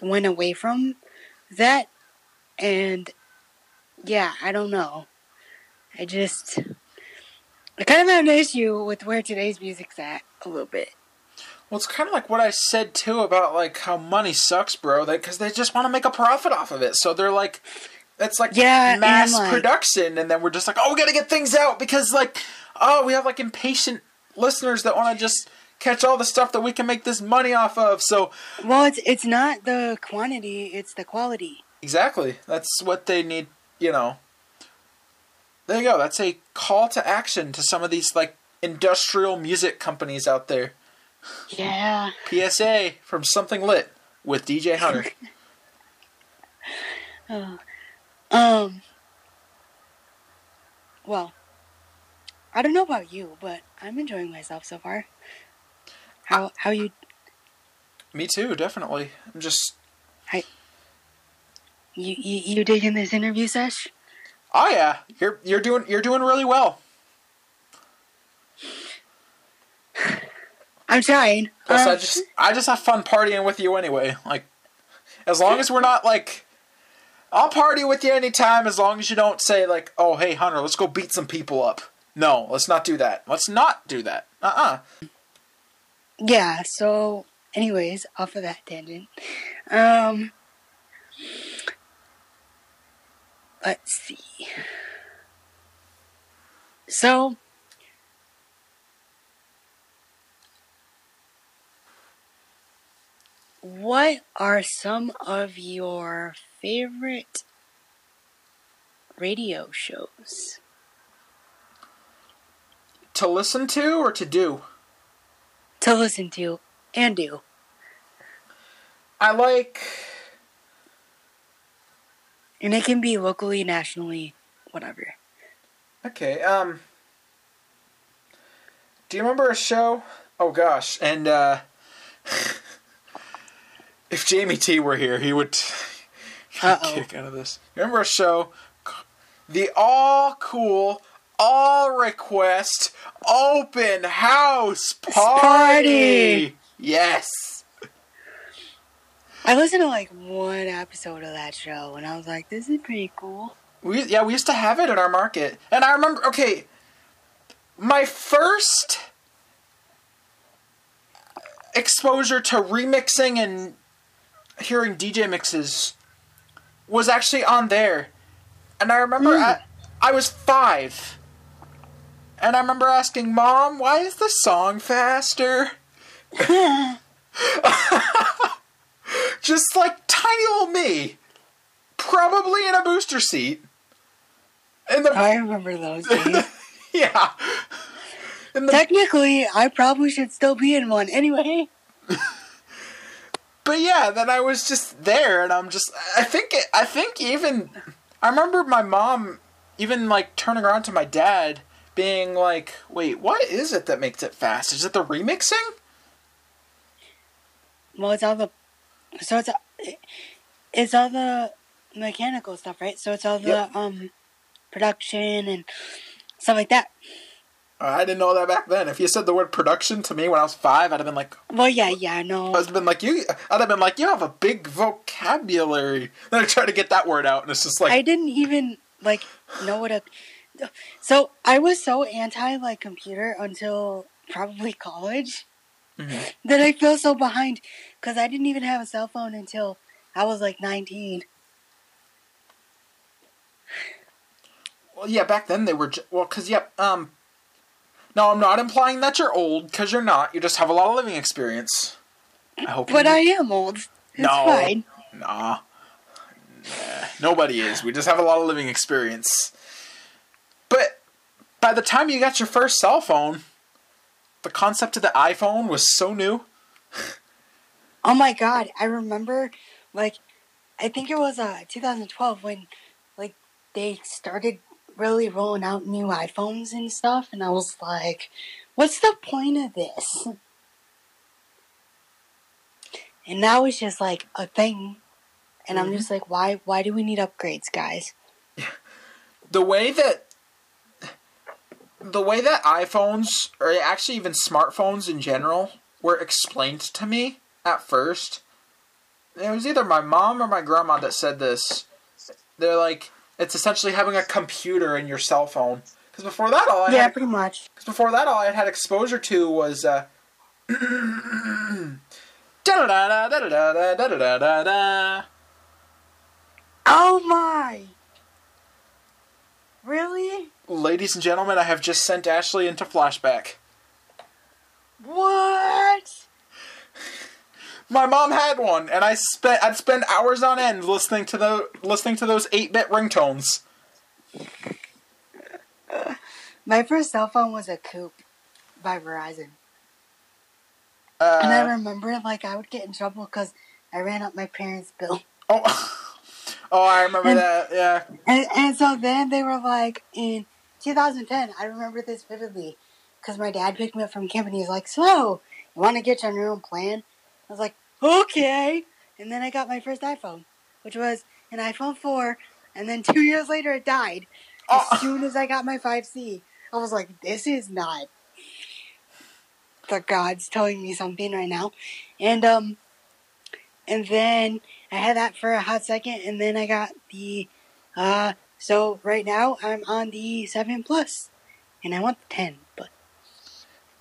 went away from that, and yeah, I don't know. I kind of have an issue with where today's music's at a little bit. Well, it's kind of like what I said too about like how money sucks, bro. Because they just want to make a profit off of it, so they're like, it's like mass production, and then we're just like, oh, we gotta get things out because like, oh, we have like impatient listeners that want to just catch all the stuff that we can make this money off of. So, well, it's not the quantity, it's the quality. Exactly. That's what they need, There you go. That's a call to action to some of these like industrial music companies out there. Yeah. PSA from Something Lit with DJ Hunter. Well, I don't know about you, but I'm enjoying myself so far. How you? Me too, definitely. I'm just. You digging this interview sesh? Oh yeah, you're doing really well. I'm trying. Plus, I just have fun partying with you anyway. Like, as long as we're not like, I'll party with you anytime as long as you don't say like, oh hey Hunter, let's go beat some people up. No, let's not do that. Let's not do that. Yeah, so, anyways, off of that tangent, let's see. So, what are some of your favorite radio shows? To listen to or to do? To listen to and do. I like... And it can be locally, nationally, whatever. Okay, do you remember a show? Oh gosh, and if Jamie T were here, he would kick out of this. You remember a show? The All Cool... All request open house party. Yes. I listened to like one episode of that show and I was like, this is pretty cool. We used to have it in our market. And I remember, okay, my first exposure to remixing and hearing DJ mixes was actually on there. And I remember I was 5. And I remember asking, Mom, why is the song faster? Just like tiny old me. Probably in a booster seat. I remember those days. Yeah. Technically, I probably should still be in one anyway. But yeah, then I was just there, and I'm just, I think even, I remember my mom even, like, turning around to my dad, being like, wait, what is it that makes it fast? Is it the remixing? Well, it's all the, so it's all the mechanical stuff, right? So it's all the, yep, production and stuff like that. I didn't know that back then. If you said the word production to me when I was 5, I'd have been like... Well, yeah, no. I'd have been like, you have a big vocabulary. Then I try to get that word out, and it's just like... I didn't even, like, know what a... So, I was so anti, like, computer until probably college, mm-hmm, that I feel so behind, because I didn't even have a cell phone until I was, like, 19. Well, yeah, back then they were... Well, because, yep, No, I'm not implying that you're old, because you're not. You just have a lot of living experience. I hope. But I am old. It's fine. Nah. Nobody is. We just have a lot of living experience. But by the time you got your first cell phone, the concept of the iPhone was so new. Oh my god. I remember, like, I think it was 2012 when, like, they started really rolling out new iPhones and stuff, and I was like, what's the point of this? And now it's just like a thing, and mm-hmm, I'm just like, why do we need upgrades, guys? The way that iPhones, or actually even smartphones in general, were explained to me at first, it was either my mom or my grandma that said this. They're like, it's essentially having a computer in your cell phone. Because before that, all I had, pretty much. Because before that, all I had exposure to was da da da da da da da da da da da. Oh my! Really? Ladies and gentlemen, I have just sent Ashley into flashback. What? My mom had one, and I'd spend hours on end listening to those 8-bit ringtones. My first cell phone was a Coop by Verizon, and I remember, like, I would get in trouble because I ran up my parents' bill. Oh, I remember that. Yeah. And so then they were like, in 2010. I remember this vividly because my dad picked me up from camp, and he's like, "So, you want to get on your own plan?" I was like, okay. And then I got my first iPhone, which was an iPhone 4. And then 2 years later, it died. As soon as I got my 5C, I was like, this is not the gods telling me something right now. And then I had that for a hot second. And then I got the, so right now I'm on the 7 Plus. And I want the 10.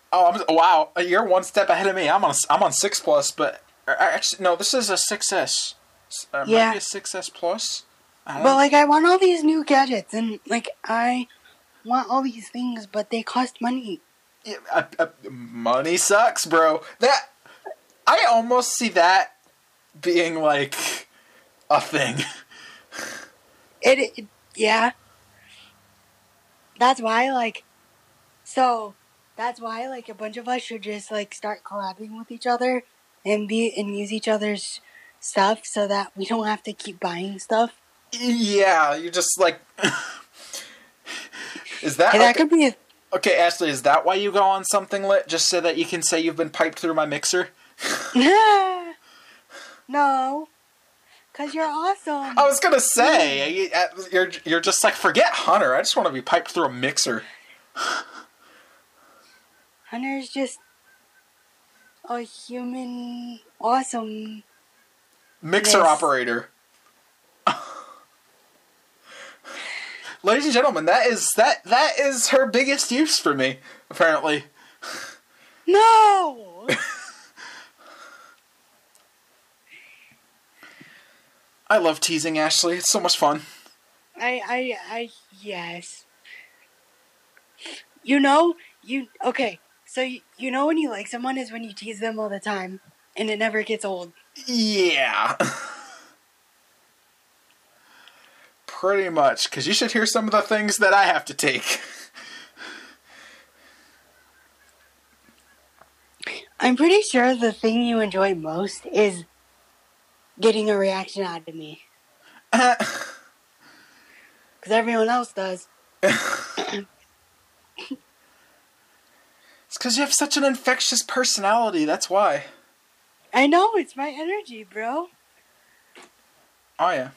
Oh, wow, you're one step ahead of me. I'm on 6 Plus, but... Actually, no, this is a 6S. Yeah. Maybe a 6S Plus? But, like, I want all these new gadgets, and, like, I want all these things, but they cost money. Yeah, money sucks, bro. That... I almost see that being, like, a thing. Yeah. That's why, like... So... That's why, like, a bunch of us should just, like, start collabing with each other and use each other's stuff so that we don't have to keep buying stuff. Yeah, you just, like... Is that... That could be... Okay, Ashley, is that why you go on Something Lit? Just so that you can say you've been piped through my mixer? No. Because you're awesome. I was going to say, you're just like, forget Hunter. I just want to be piped through a mixer. Hunter's just a human awesome mixer operator. Ladies and gentlemen, that is her biggest use for me, apparently. No. I love teasing Ashley. It's so much fun. Yes. Okay. So, you know when you like someone is when you tease them all the time, and it never gets old. Yeah. Pretty much, because you should hear some of the things that I have to take. I'm pretty sure the thing you enjoy most is getting a reaction out of me. Because everyone else does. It's because you have such an infectious personality, that's why. I know, it's my energy, bro. Oh, yeah.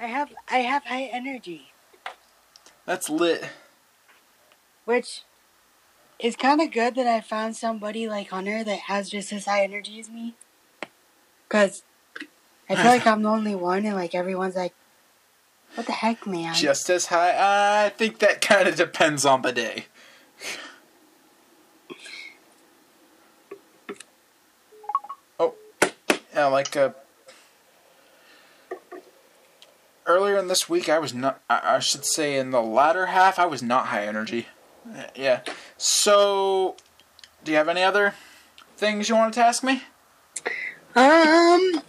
I have high energy. That's lit. Which is kind of good that I found somebody like Hunter that has just as high energy as me. Because I feel like I'm the only one, and like everyone's like, what the heck, man? Just as high? I think that kind of depends on the day. Oh, yeah, like earlier in this week, I was not, I should say in the latter half, I was not high energy. Yeah. So, do you have any other things you wanted to ask me? Apparently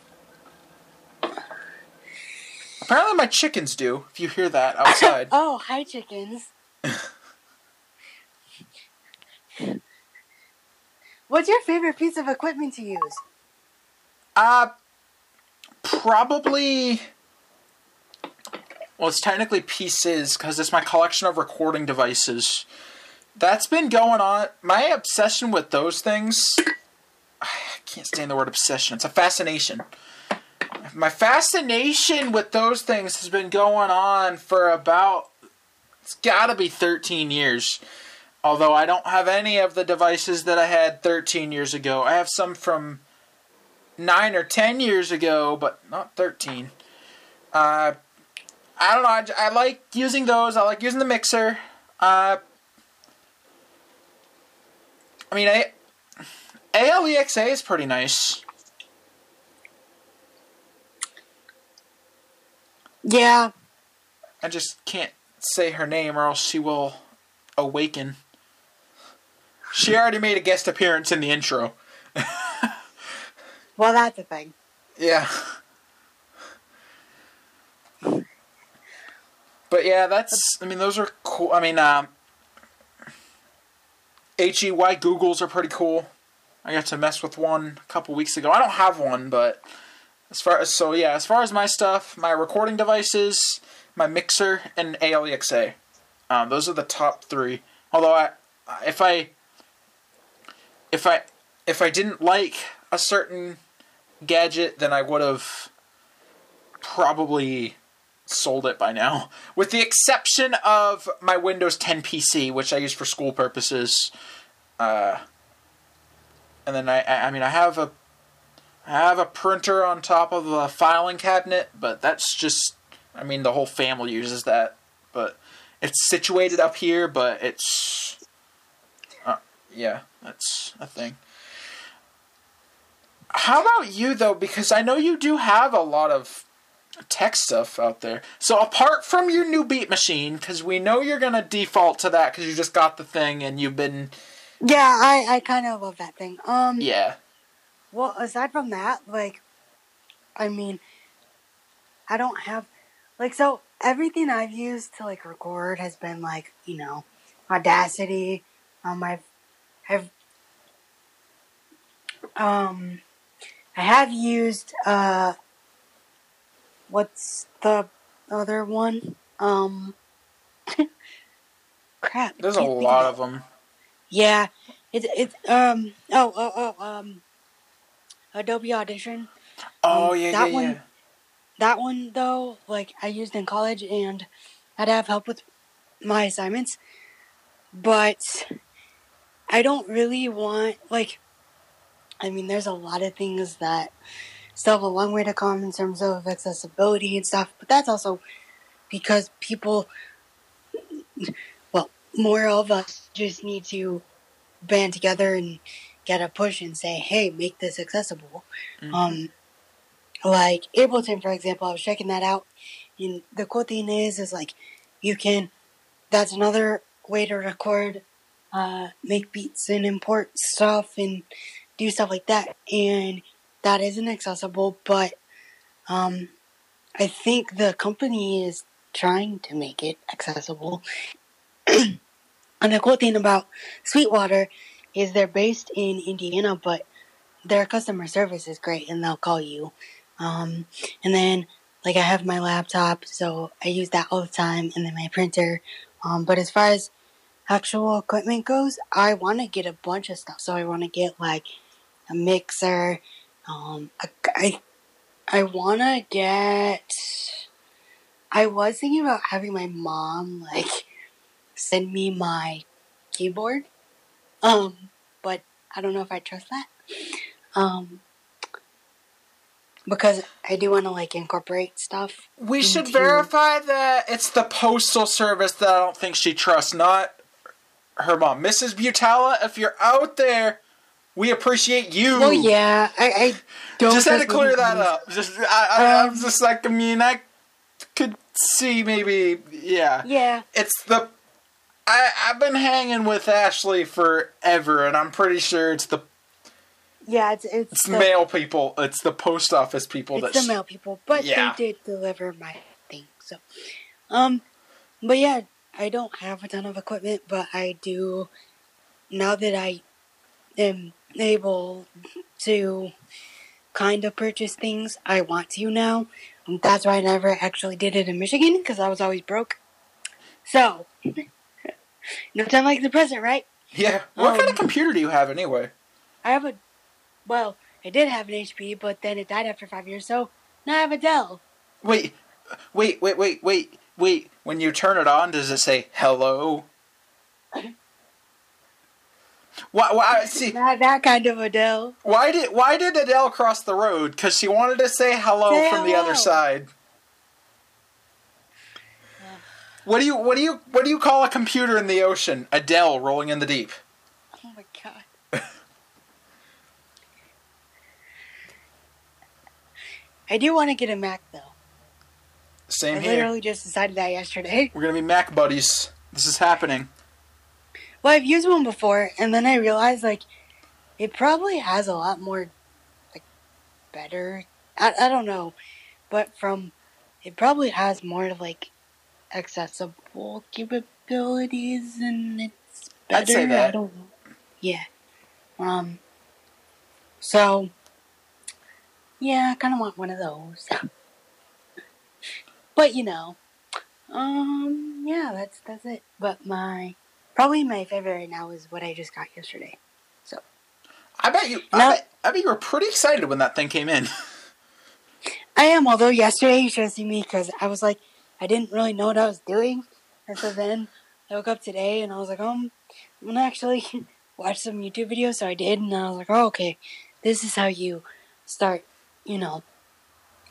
my chickens do, if you hear that outside. Oh, hi chickens. What's your favorite piece of equipment to use? Probably... Well, it's technically pieces, because it's my collection of recording devices. That's been going on. My obsession with those things... I can't stand the word obsession. It's a fascination. My fascination with those things has been going on for about... It's got to be 13 years. Although I don't have any of the devices that I had 13 years ago. I have some from 9 or 10 years ago, but not 13. I don't know. I like using those. I like using the mixer. I mean, ALEXA is pretty nice. Yeah. I just can't say her name or else she will awaken. She already made a guest appearance in the intro. Well, that's a thing. Yeah. But yeah, that's, I mean, those are cool. I mean, HEY Googles are pretty cool. I got to mess with one a couple weeks ago. I don't have one, but as far as my stuff, my recording devices, my mixer, and ALEXA, those are the top three. Although if I didn't like a certain gadget, then I would have probably sold it by now, with the exception of my Windows 10 PC, which I use for school purposes. And then I have a printer on top of the filing cabinet, but that's just, I mean, the whole family uses that, but it's situated up here, but it's, yeah, that's a thing. How about you though? Because I know you do have a lot of tech stuff out there. So apart from your new beat machine, because we know you're going to default to that because you just got the thing and you've been... Yeah, I kind of love that thing. Yeah. Well, aside from that, like, I mean, I don't have... Like, so everything I've used to, like, record has been, like, you know, Audacity. I have used what's the other one? Crap. There's a lot of them. Yeah. Adobe Audition. Oh, yeah. That one, though, like, I used in college, and I'd have help with my assignments. But I don't really want, like, I mean, there's a lot of things that... Still have a long way to come in terms of accessibility and stuff, but that's also because people, well, more of us just need to band together and get a push and say, hey, make this accessible. Mm-hmm. Like Ableton, for example, I was checking that out, and the cool thing is like you can, that's another way to record, make beats and import stuff and do stuff like that, and that isn't accessible, but I think the company is trying to make it accessible. And the cool thing about Sweetwater is they're based in Indiana, but their customer service is great, and they'll call you. And then, like, I have my laptop, so I use that all the time, and then my printer. But as far as actual equipment goes, I want to get a bunch of stuff. So I want to get, like, a mixer. I want to get... I was thinking about having my mom, like, send me my keyboard. But I don't know if I trust that. Because I do want to, like, incorporate stuff. We should verify that it's the postal service that I don't think she trusts, not her mom. Mrs. Butala, if you're out there, we appreciate you. Well, yeah, I don't. Just had to clear that up. Just, I'm just like, I mean, I could see maybe, yeah. Yeah. It's the, I've been hanging with Ashley forever, and I'm pretty sure it's the. Yeah, it's the mail people. It's the post office people. It's the mail people, but yeah. They did deliver my thing. So, but yeah, I don't have a ton of equipment, but I do. Now that I am able to kind of purchase things, I want to now. That's why I never actually did it in Michigan, because I was always broke. So, no time like the present, right? Yeah. What kind of computer do you have anyway? I have a. Well, I did have an HP, but then it died after 5 years, so now I have a Dell. Wait. When you turn it on, does it say, hello? Why see, not that kind of a Dell. Why did Adele cross the road? Because she wanted to say hello from the other side. What do you call a computer in the ocean? A Dell rolling in the deep. Oh my God. I do want to get a Mac, though. Same here. I literally just decided that yesterday. We're going to be Mac buddies. This is happening. Well, I've used one before, and then I realized, like, it probably has a lot more, like, better... I don't know. But from... It probably has more, like, accessible capabilities, and it's better. I'd say that. I don't know. Yeah. So... Yeah, I kind of want one of those. But, you know. Yeah, that's it. But probably my favorite right now is what I just got yesterday. So. I bet you were pretty excited when that thing came in. I am, although yesterday you should have seen me, because I was like, I didn't really know what I was doing. And so then I woke up today and I was like, I'm going to actually watch some YouTube videos. So I did, and I was like, oh, okay. This is how you start... you know,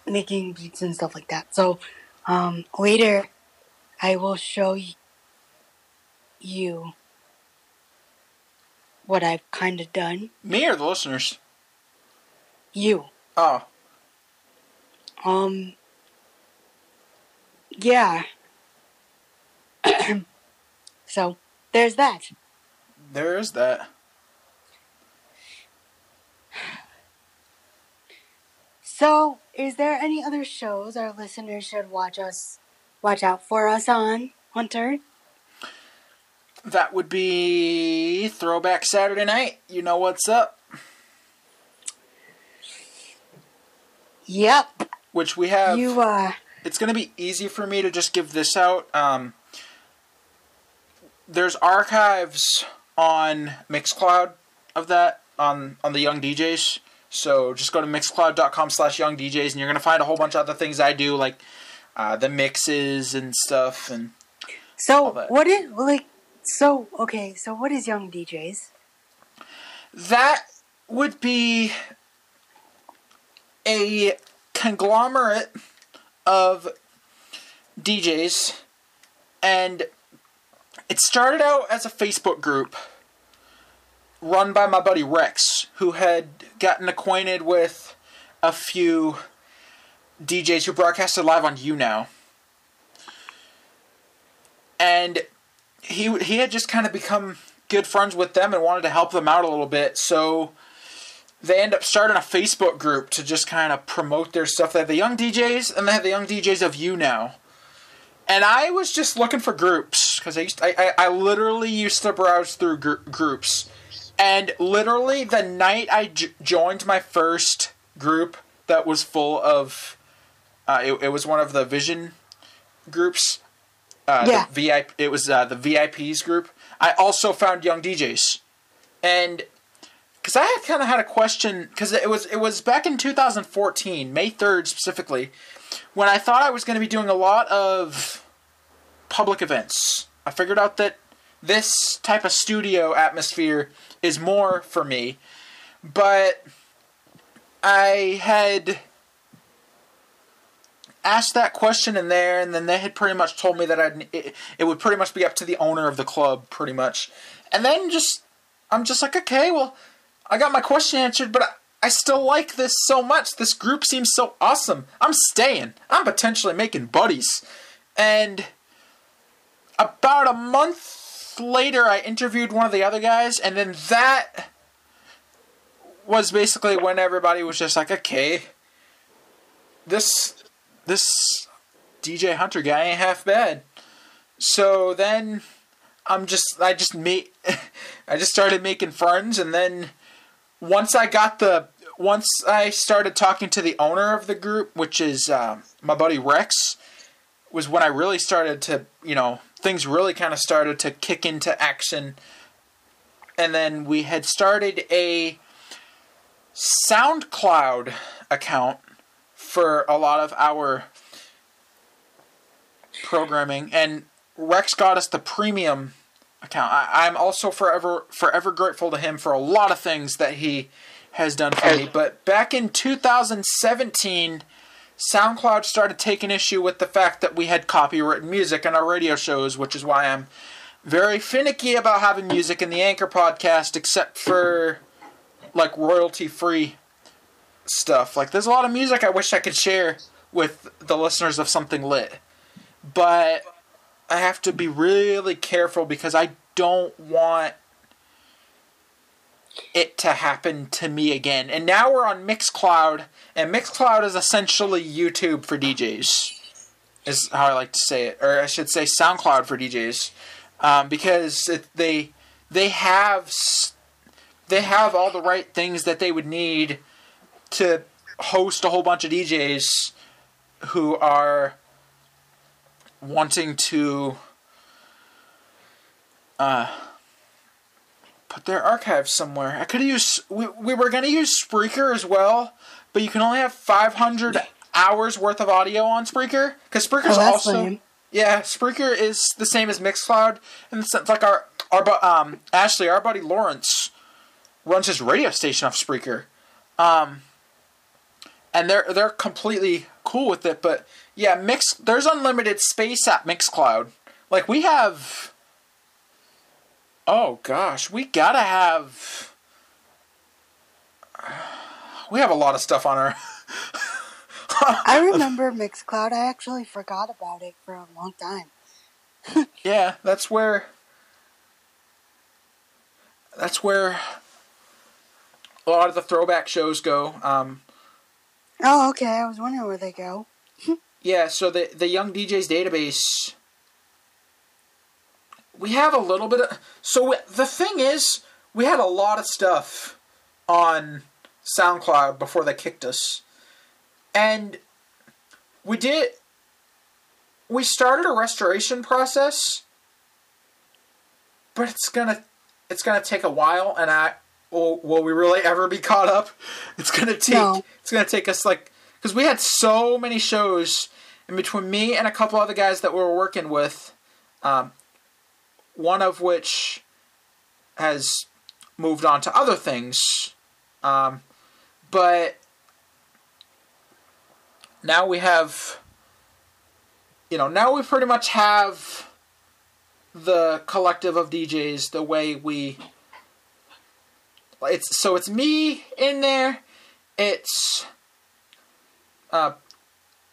making beats and stuff like that. So, later, I will show you what I've kind of done. Me or the listeners? You. Oh. Yeah. So, there's that. There is that. So, is there any other shows our listeners should watch out for us on, Hunter? That would be Throwback Saturday Night. You know what's up. Yep. Which we have. It's going to be easy for me to just give this out. There's archives on Mixcloud of that, on the Young DJs. So just go to mixcloud.com/youngdjs, and you're going to find a whole bunch of other things I do, like the mixes and stuff. And so all that. So what is Young DJs? That would be a conglomerate of DJs, and it started out as a Facebook group run by my buddy Rex, who had gotten acquainted with a few DJs who broadcasted live on YouNow. And he had just kind of become good friends with them and wanted to help them out a little bit, so they end up starting a Facebook group to just kind of promote their stuff. They have the Young DJs, and they have the Young DJs of YouNow. And I was just looking for groups, because I literally used to browse through groups. And literally the night I joined my first group that was full of, it was one of the Vision groups. Yeah. It was the VIPs group. I also found Young DJs. And because I kind of had a question, because it was back in 2014, May 3rd specifically, when I thought I was going to be doing a lot of public events. I figured out that this type of studio atmosphere is more for me, but I had asked that question in there, and then they had pretty much told me that it would pretty much be up to the owner of the club, pretty much. And then I'm just like, okay, well, I got my question answered, but I still like this so much. This group seems so awesome. I'm staying. I'm potentially making buddies. And about a month later, I interviewed one of the other guys, and then that was basically when everybody was just like, okay, this DJ Hunter guy ain't half bad. So then I just started making friends, and then once I started talking to the owner of the group, which is my buddy Rex, was when I really started to, things really kind of started to kick into action. And then we had started a SoundCloud account for a lot of our programming, and Rex got us the premium account. I'm also forever grateful to him for a lot of things that he has done for me. But back in 2017, SoundCloud started taking issue with the fact that we had copyrighted music in our radio shows, which is why I'm very finicky about having music in the Anchor podcast, except for, like, royalty-free stuff. Like, there's a lot of music I wish I could share with the listeners of Something Lit, but I have to be really careful because I don't want it to happen to me again. And now we're on Mixcloud, and Mixcloud is essentially YouTube for DJs, is how I like to say it, or I should say SoundCloud for DJs, because they have all the right things that they would need to host a whole bunch of DJs who are wanting to put their archives somewhere. I could use. We were going to use Spreaker as well, but you can only have 500 hours worth of audio on Spreaker, because Spreaker's Spreaker is the same as Mixcloud, and it's like our Ashley, our buddy Lawrence, runs his radio station off Spreaker, and they're completely cool with it. But yeah, there's unlimited space at Mixcloud. Like we have. Oh gosh, we have a lot of stuff on our. I remember Mixcloud. I actually forgot about it for a long time. Yeah, that's where a lot of the throwback shows go. Oh, okay. I was wondering where they go. Yeah, so the Young DJs database. We have a little bit of... So the thing is, we had a lot of stuff on SoundCloud before they kicked us. And we did... We started a restoration process. But it's gonna take a while, and will we really ever be caught up? It's gonna take us like... Because we had so many shows in between me and a couple other guys that we were working with... one of which has moved on to other things. But now we have... now we pretty much have the collective of DJs the way we... So it's me in there. It's...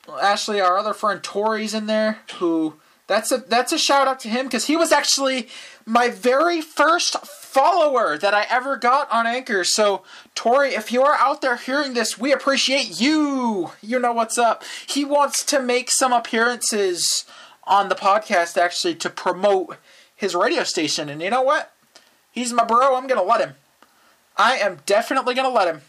Ashley, our other friend Tori's in there, who... That's a shout out to him, because he was actually my very first follower that I ever got on Anchor. So, Tori, if you are out there hearing this, we appreciate you. You know what's up. He wants to make some appearances on the podcast, actually, to promote his radio station. And you know what? He's my bro. I'm going to let him. I am definitely going to let him.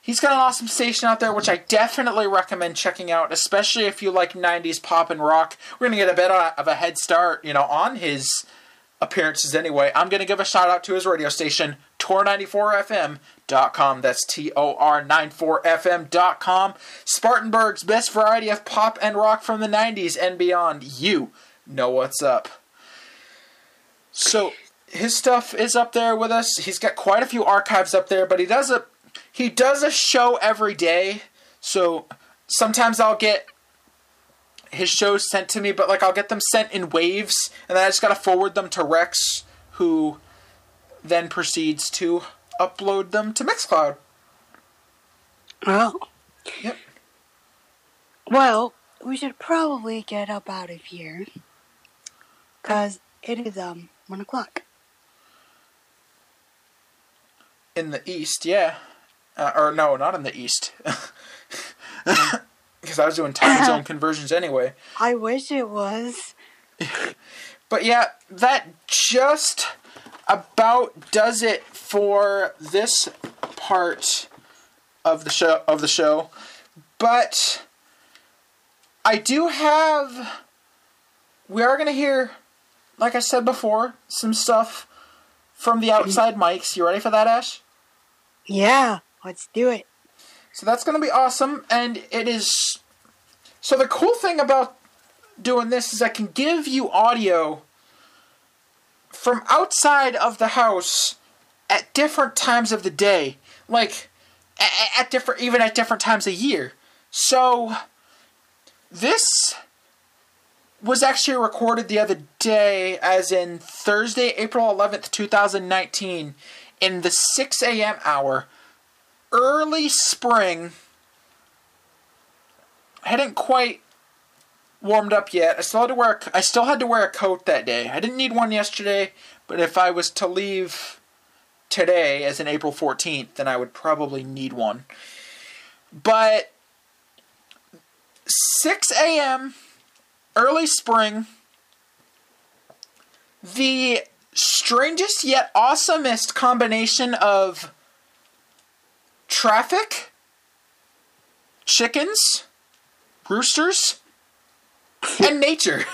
He's got an awesome station out there, which I definitely recommend checking out, especially if you like 90s pop and rock. We're going to get a bit of a head start, you know, on his appearances anyway. I'm going to give a shout out to his radio station, Tor94FM.com. That's Tor94FM.com. Spartanburg's best variety of pop and rock from the 90s and beyond. You know what's up. So his stuff is up there with us. He's got quite a few archives up there, but he does a show every day, so sometimes I'll get his shows sent to me, but like I'll get them sent in waves, and then I just gotta forward them to Rex, who then proceeds to upload them to Mixcloud. Oh. Yep. Well, we should probably get up out of here, because it is 1 o'clock. In the east, yeah. Or no, not in the east. Because I was doing time zone conversions anyway. I wish it was. But yeah, that just about does it for this part of the show. But I do have... We are going to hear, like I said before, some stuff from the outside mics. You ready for that, Ash? Yeah. Let's do it. So that's going to be awesome, and it is... So the cool thing about doing this is I can give you audio from outside of the house at different times of the day. Like, even at different times a year. So, this was actually recorded the other day, as in Thursday, April 11th, 2019, in the 6 a.m. hour. Early spring. I hadn't quite warmed up yet. I still had to wear a coat that day. I didn't need one yesterday, but if I was to leave today, as in April 14th, then I would probably need one. But 6 a.m. early spring. The strangest yet awesomest combination of traffic, chickens, roosters, and nature.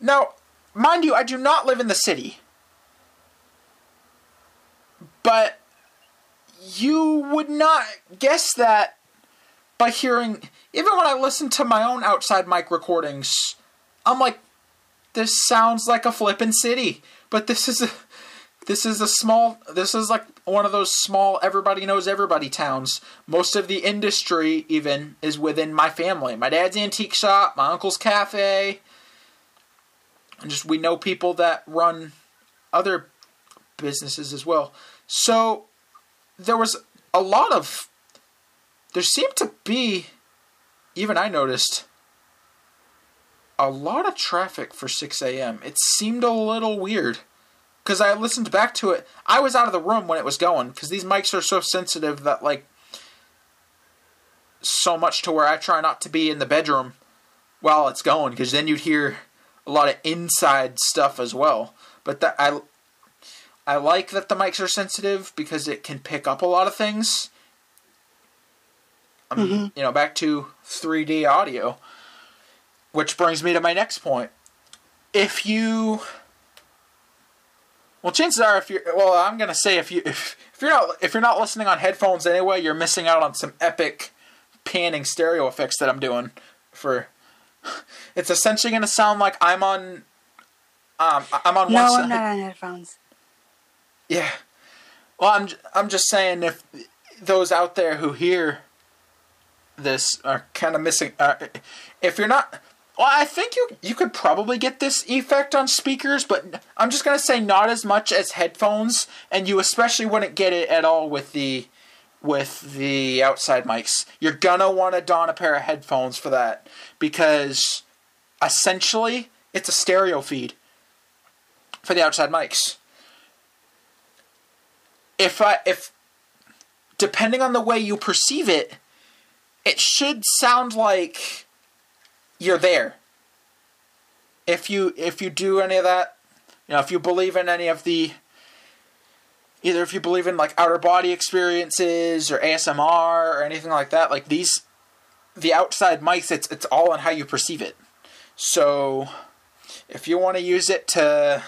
Now, mind you, I do not live in the city. But you would not guess that by hearing... Even when I listen to my own outside mic recordings, I'm like, this sounds like a flippin' city. But this is like one of those small everybody knows everybody towns. Most of the industry even is within my family. My dad's antique shop, my uncle's cafe. And just we know people that run other businesses as well. So there seemed to be, even I noticed, a lot of traffic for 6 a.m. It seemed a little weird. Because I listened back to it. I was out of the room when it was going. Because these mics are so sensitive that, like... So much to where I try not to be in the bedroom while it's going. Because then you'd hear a lot of inside stuff as well. But that, I like that the mics are sensitive. Because it can pick up a lot of things. You know, back to 3D audio. Which brings me to my next point. If you... Well, chances are, if you're not listening on headphones anyway, you're missing out on some epic panning stereo effects that I'm doing. It's essentially going to sound like I'm on one side. No, I'm not on headphones. Yeah, well, I'm just saying if those out there who hear this are kind of missing, if you're not. Well, I think you could probably get this effect on speakers, but I'm just going to say not as much as headphones, and you especially wouldn't get it at all with the outside mics. You're going to want to don a pair of headphones for that, because essentially it's a stereo feed for the outside mics. If depending on the way you perceive it, it should sound like you're there. If you do any of that, you know, if you believe in any of the either if you believe in like outer body experiences or ASMR or anything like that, like these, the outside mics, it's all on how you perceive it. So if you want to use it to,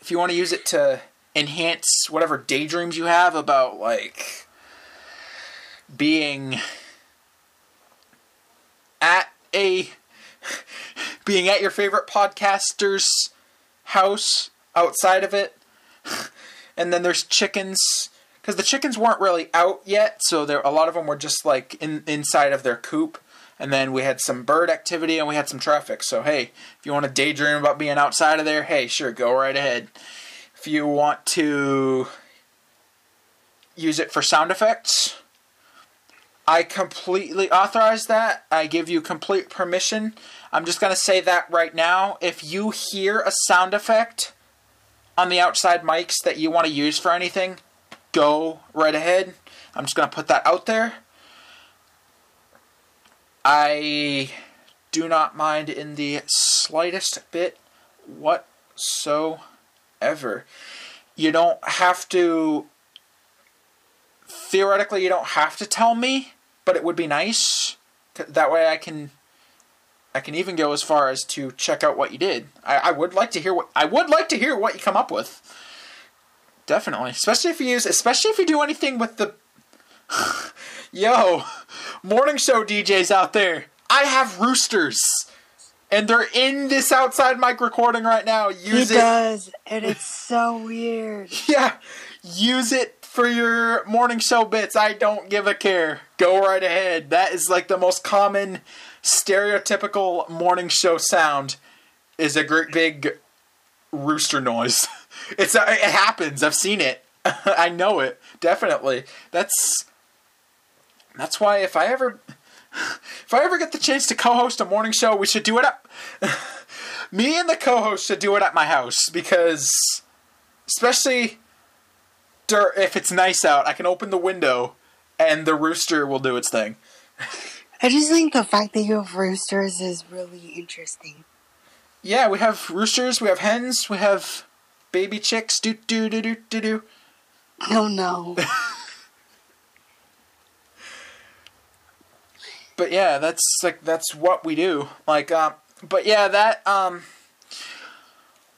if you want to use it to enhance whatever daydreams you have about like being at a, being at your favorite podcaster's house outside of it, and then there's chickens, because the chickens weren't really out yet, so there, a lot of them were just like inside of their coop, and then we had some bird activity and we had some traffic. So hey, if you want to daydream about being outside of there, hey, sure, go right ahead. If you want to use it for sound effects, I completely authorize that. I give you complete permission. I'm just going to say that right now. If you hear a sound effect on the outside mics that you want to use for anything, go right ahead. I'm just going to put that out there. I do not mind in the slightest bit whatsoever. You don't have to, theoretically, you don't have to tell me, but it would be nice. That way I can even go as far as to check out what you did. I would like to hear what you come up with. Definitely, especially if you do anything with the yo, morning show DJs out there. I have roosters, and they're in this outside mic recording right now. Use it. He does, and it's so weird. Yeah, use it for your morning show bits. I don't give a care. Go right ahead. That is like the most common stereotypical morning show sound, is a great big rooster noise. It happens. I've seen it. I know it. Definitely. That's why if I ever get the chance to co-host a morning show, we should do it up. Me and the co-host should do it at my house, because especially if it's nice out, I can open the window and the rooster will do its thing. I just think the fact that you have roosters is really interesting. Yeah, we have roosters, we have hens, we have baby chicks. Do. Oh no. But yeah, that's what we do. Like, but yeah, that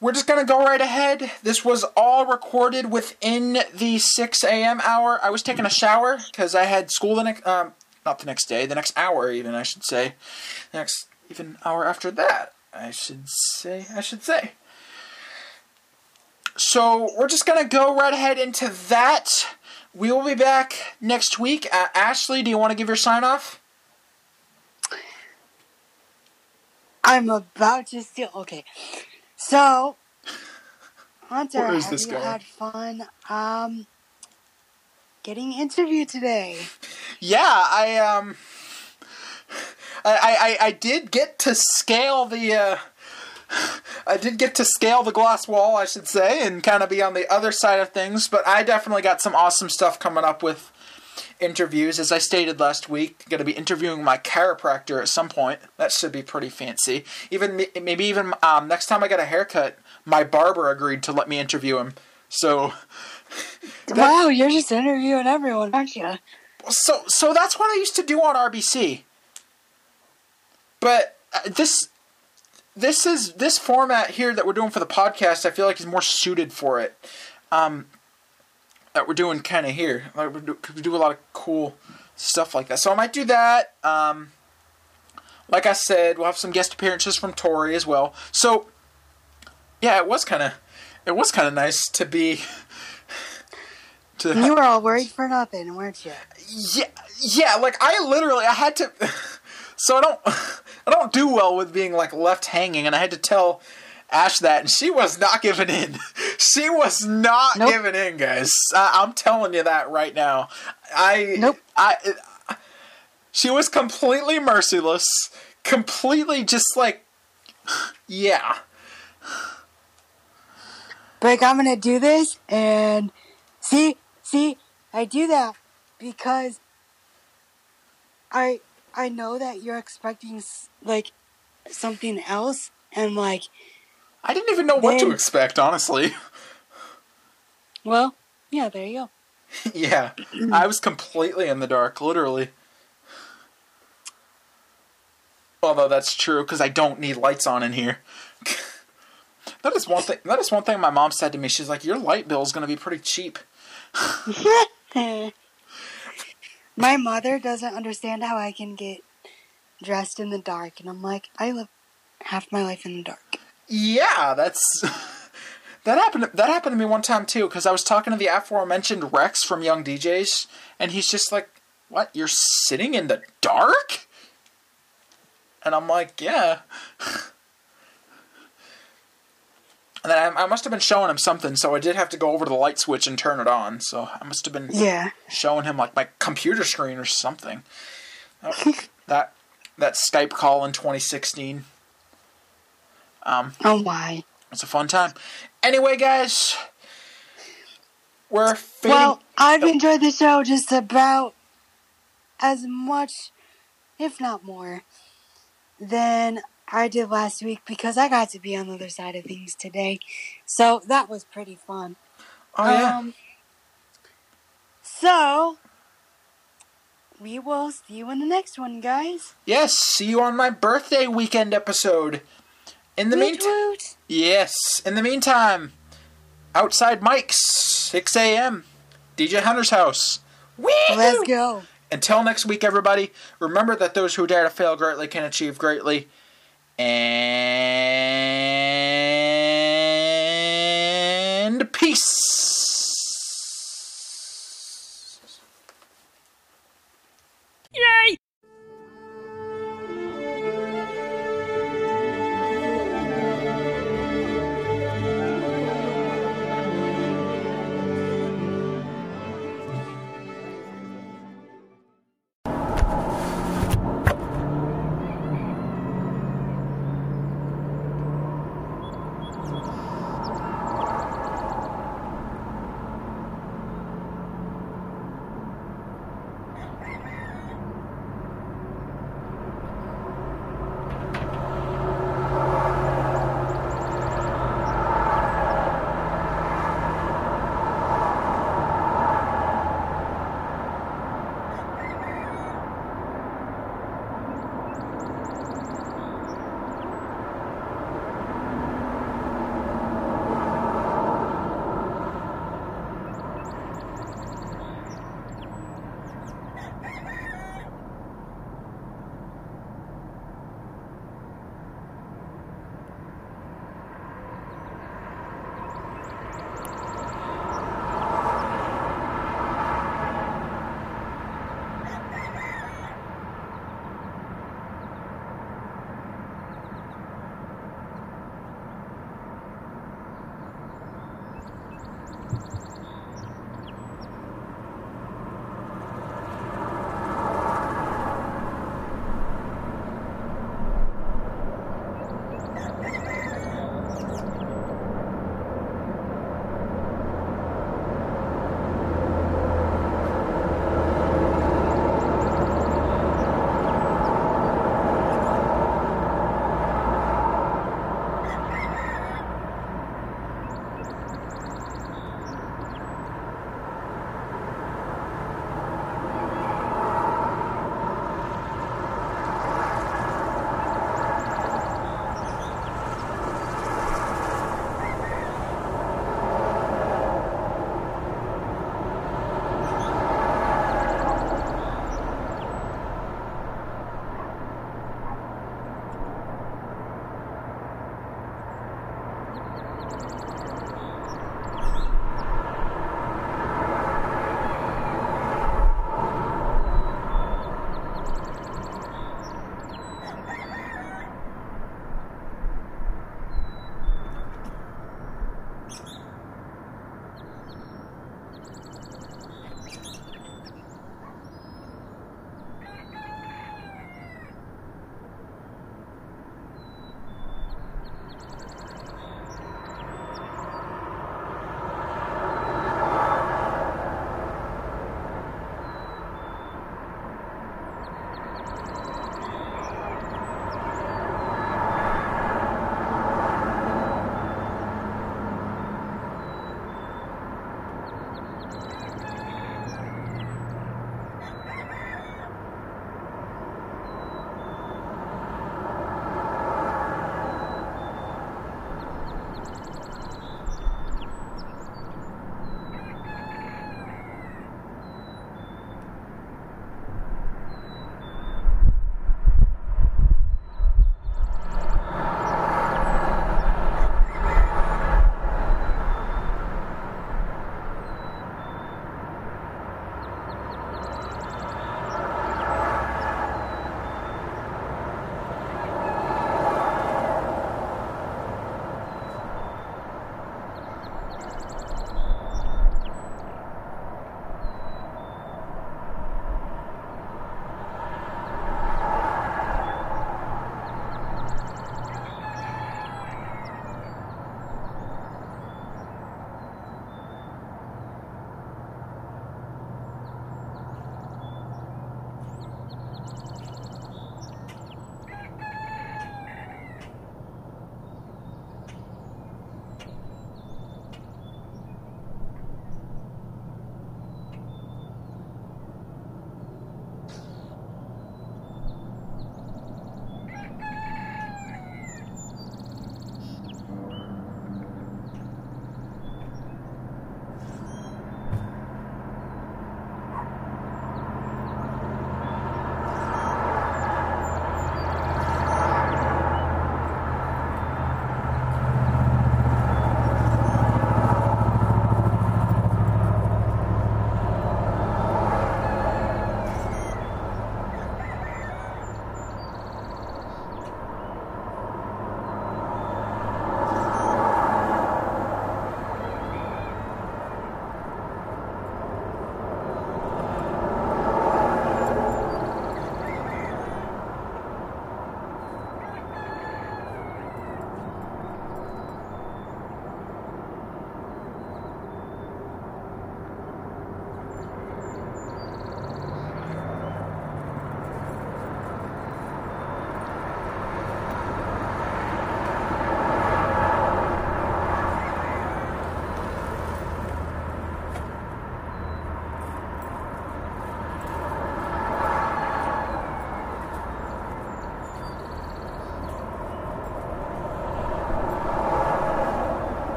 we're just going to go right ahead. This was all recorded within the 6 a.m. hour. I was taking a shower because I had school the next, not the next day, the next hour even, I should say. The next even hour after that, I should say. So we're just going to go right ahead into that. We will be back next week. Ashley, do you want to give your sign-off? I'm about to steal. Okay. So, Hunter, have you had fun getting interviewed today? Yeah, I did get to scale the glass wall, I should say, and kind of be on the other side of things. But I definitely got some awesome stuff coming up with interviews. As I stated last week, I'm going to be interviewing my chiropractor at some point. That should be pretty fancy. Maybe even next time I get a haircut, my barber agreed to let me interview him. So wow, you're just interviewing everyone, aren't you? So that's what I used to do on RBC. But this format here that we're doing for the podcast, I feel like is more suited for it. That we're doing kind of here. Like we do a lot of cool stuff like that. So I might do that. Like I said, we'll have some guest appearances from Tori as well. So yeah, it was kind of nice to be. You were all worried for nothing, weren't you? Yeah. Like I had to. So I don't do well with being like left hanging, and I had to tell Ash that, and she was not giving in. She was not giving in, guys. I'm telling you that right now. She was completely merciless. Completely just like, yeah. Like, I'm going to do this, and see, I do that because I know that you're expecting, like, something else, and, like, I didn't even know what to expect, honestly. Well, yeah, there you go. Yeah, I was completely in the dark, literally. Although that's true, because I don't need lights on in here. That is one thing my mom said to me. She's like, your light bill is going to be pretty cheap. My mother doesn't understand how I can get dressed in the dark. And I'm like, I live half my life in the dark. Yeah, that happened to me one time, too, because I was talking to the aforementioned Rex from Young DJs. And he's just like, what, you're sitting in the dark? And I'm like, yeah. And then I must have been showing him something, so I did have to go over to the light switch and turn it on. So I must have been showing him, like, my computer screen or something. That Skype call in 2016. Oh, why? It's a fun time. Anyway, guys, we're fading. Well, I've enjoyed the show just about as much, if not more, than I did last week, because I got to be on the other side of things today. So that was pretty fun. Oh, yeah. So we will see you in the next one, guys. Yes, see you on my birthday weekend episode. In the meantime, outside mics, 6 a.m., DJ Hunter's house. Woo-hoo! Let's go. Until next week, everybody, remember that those who dare to fail greatly can achieve greatly. And peace.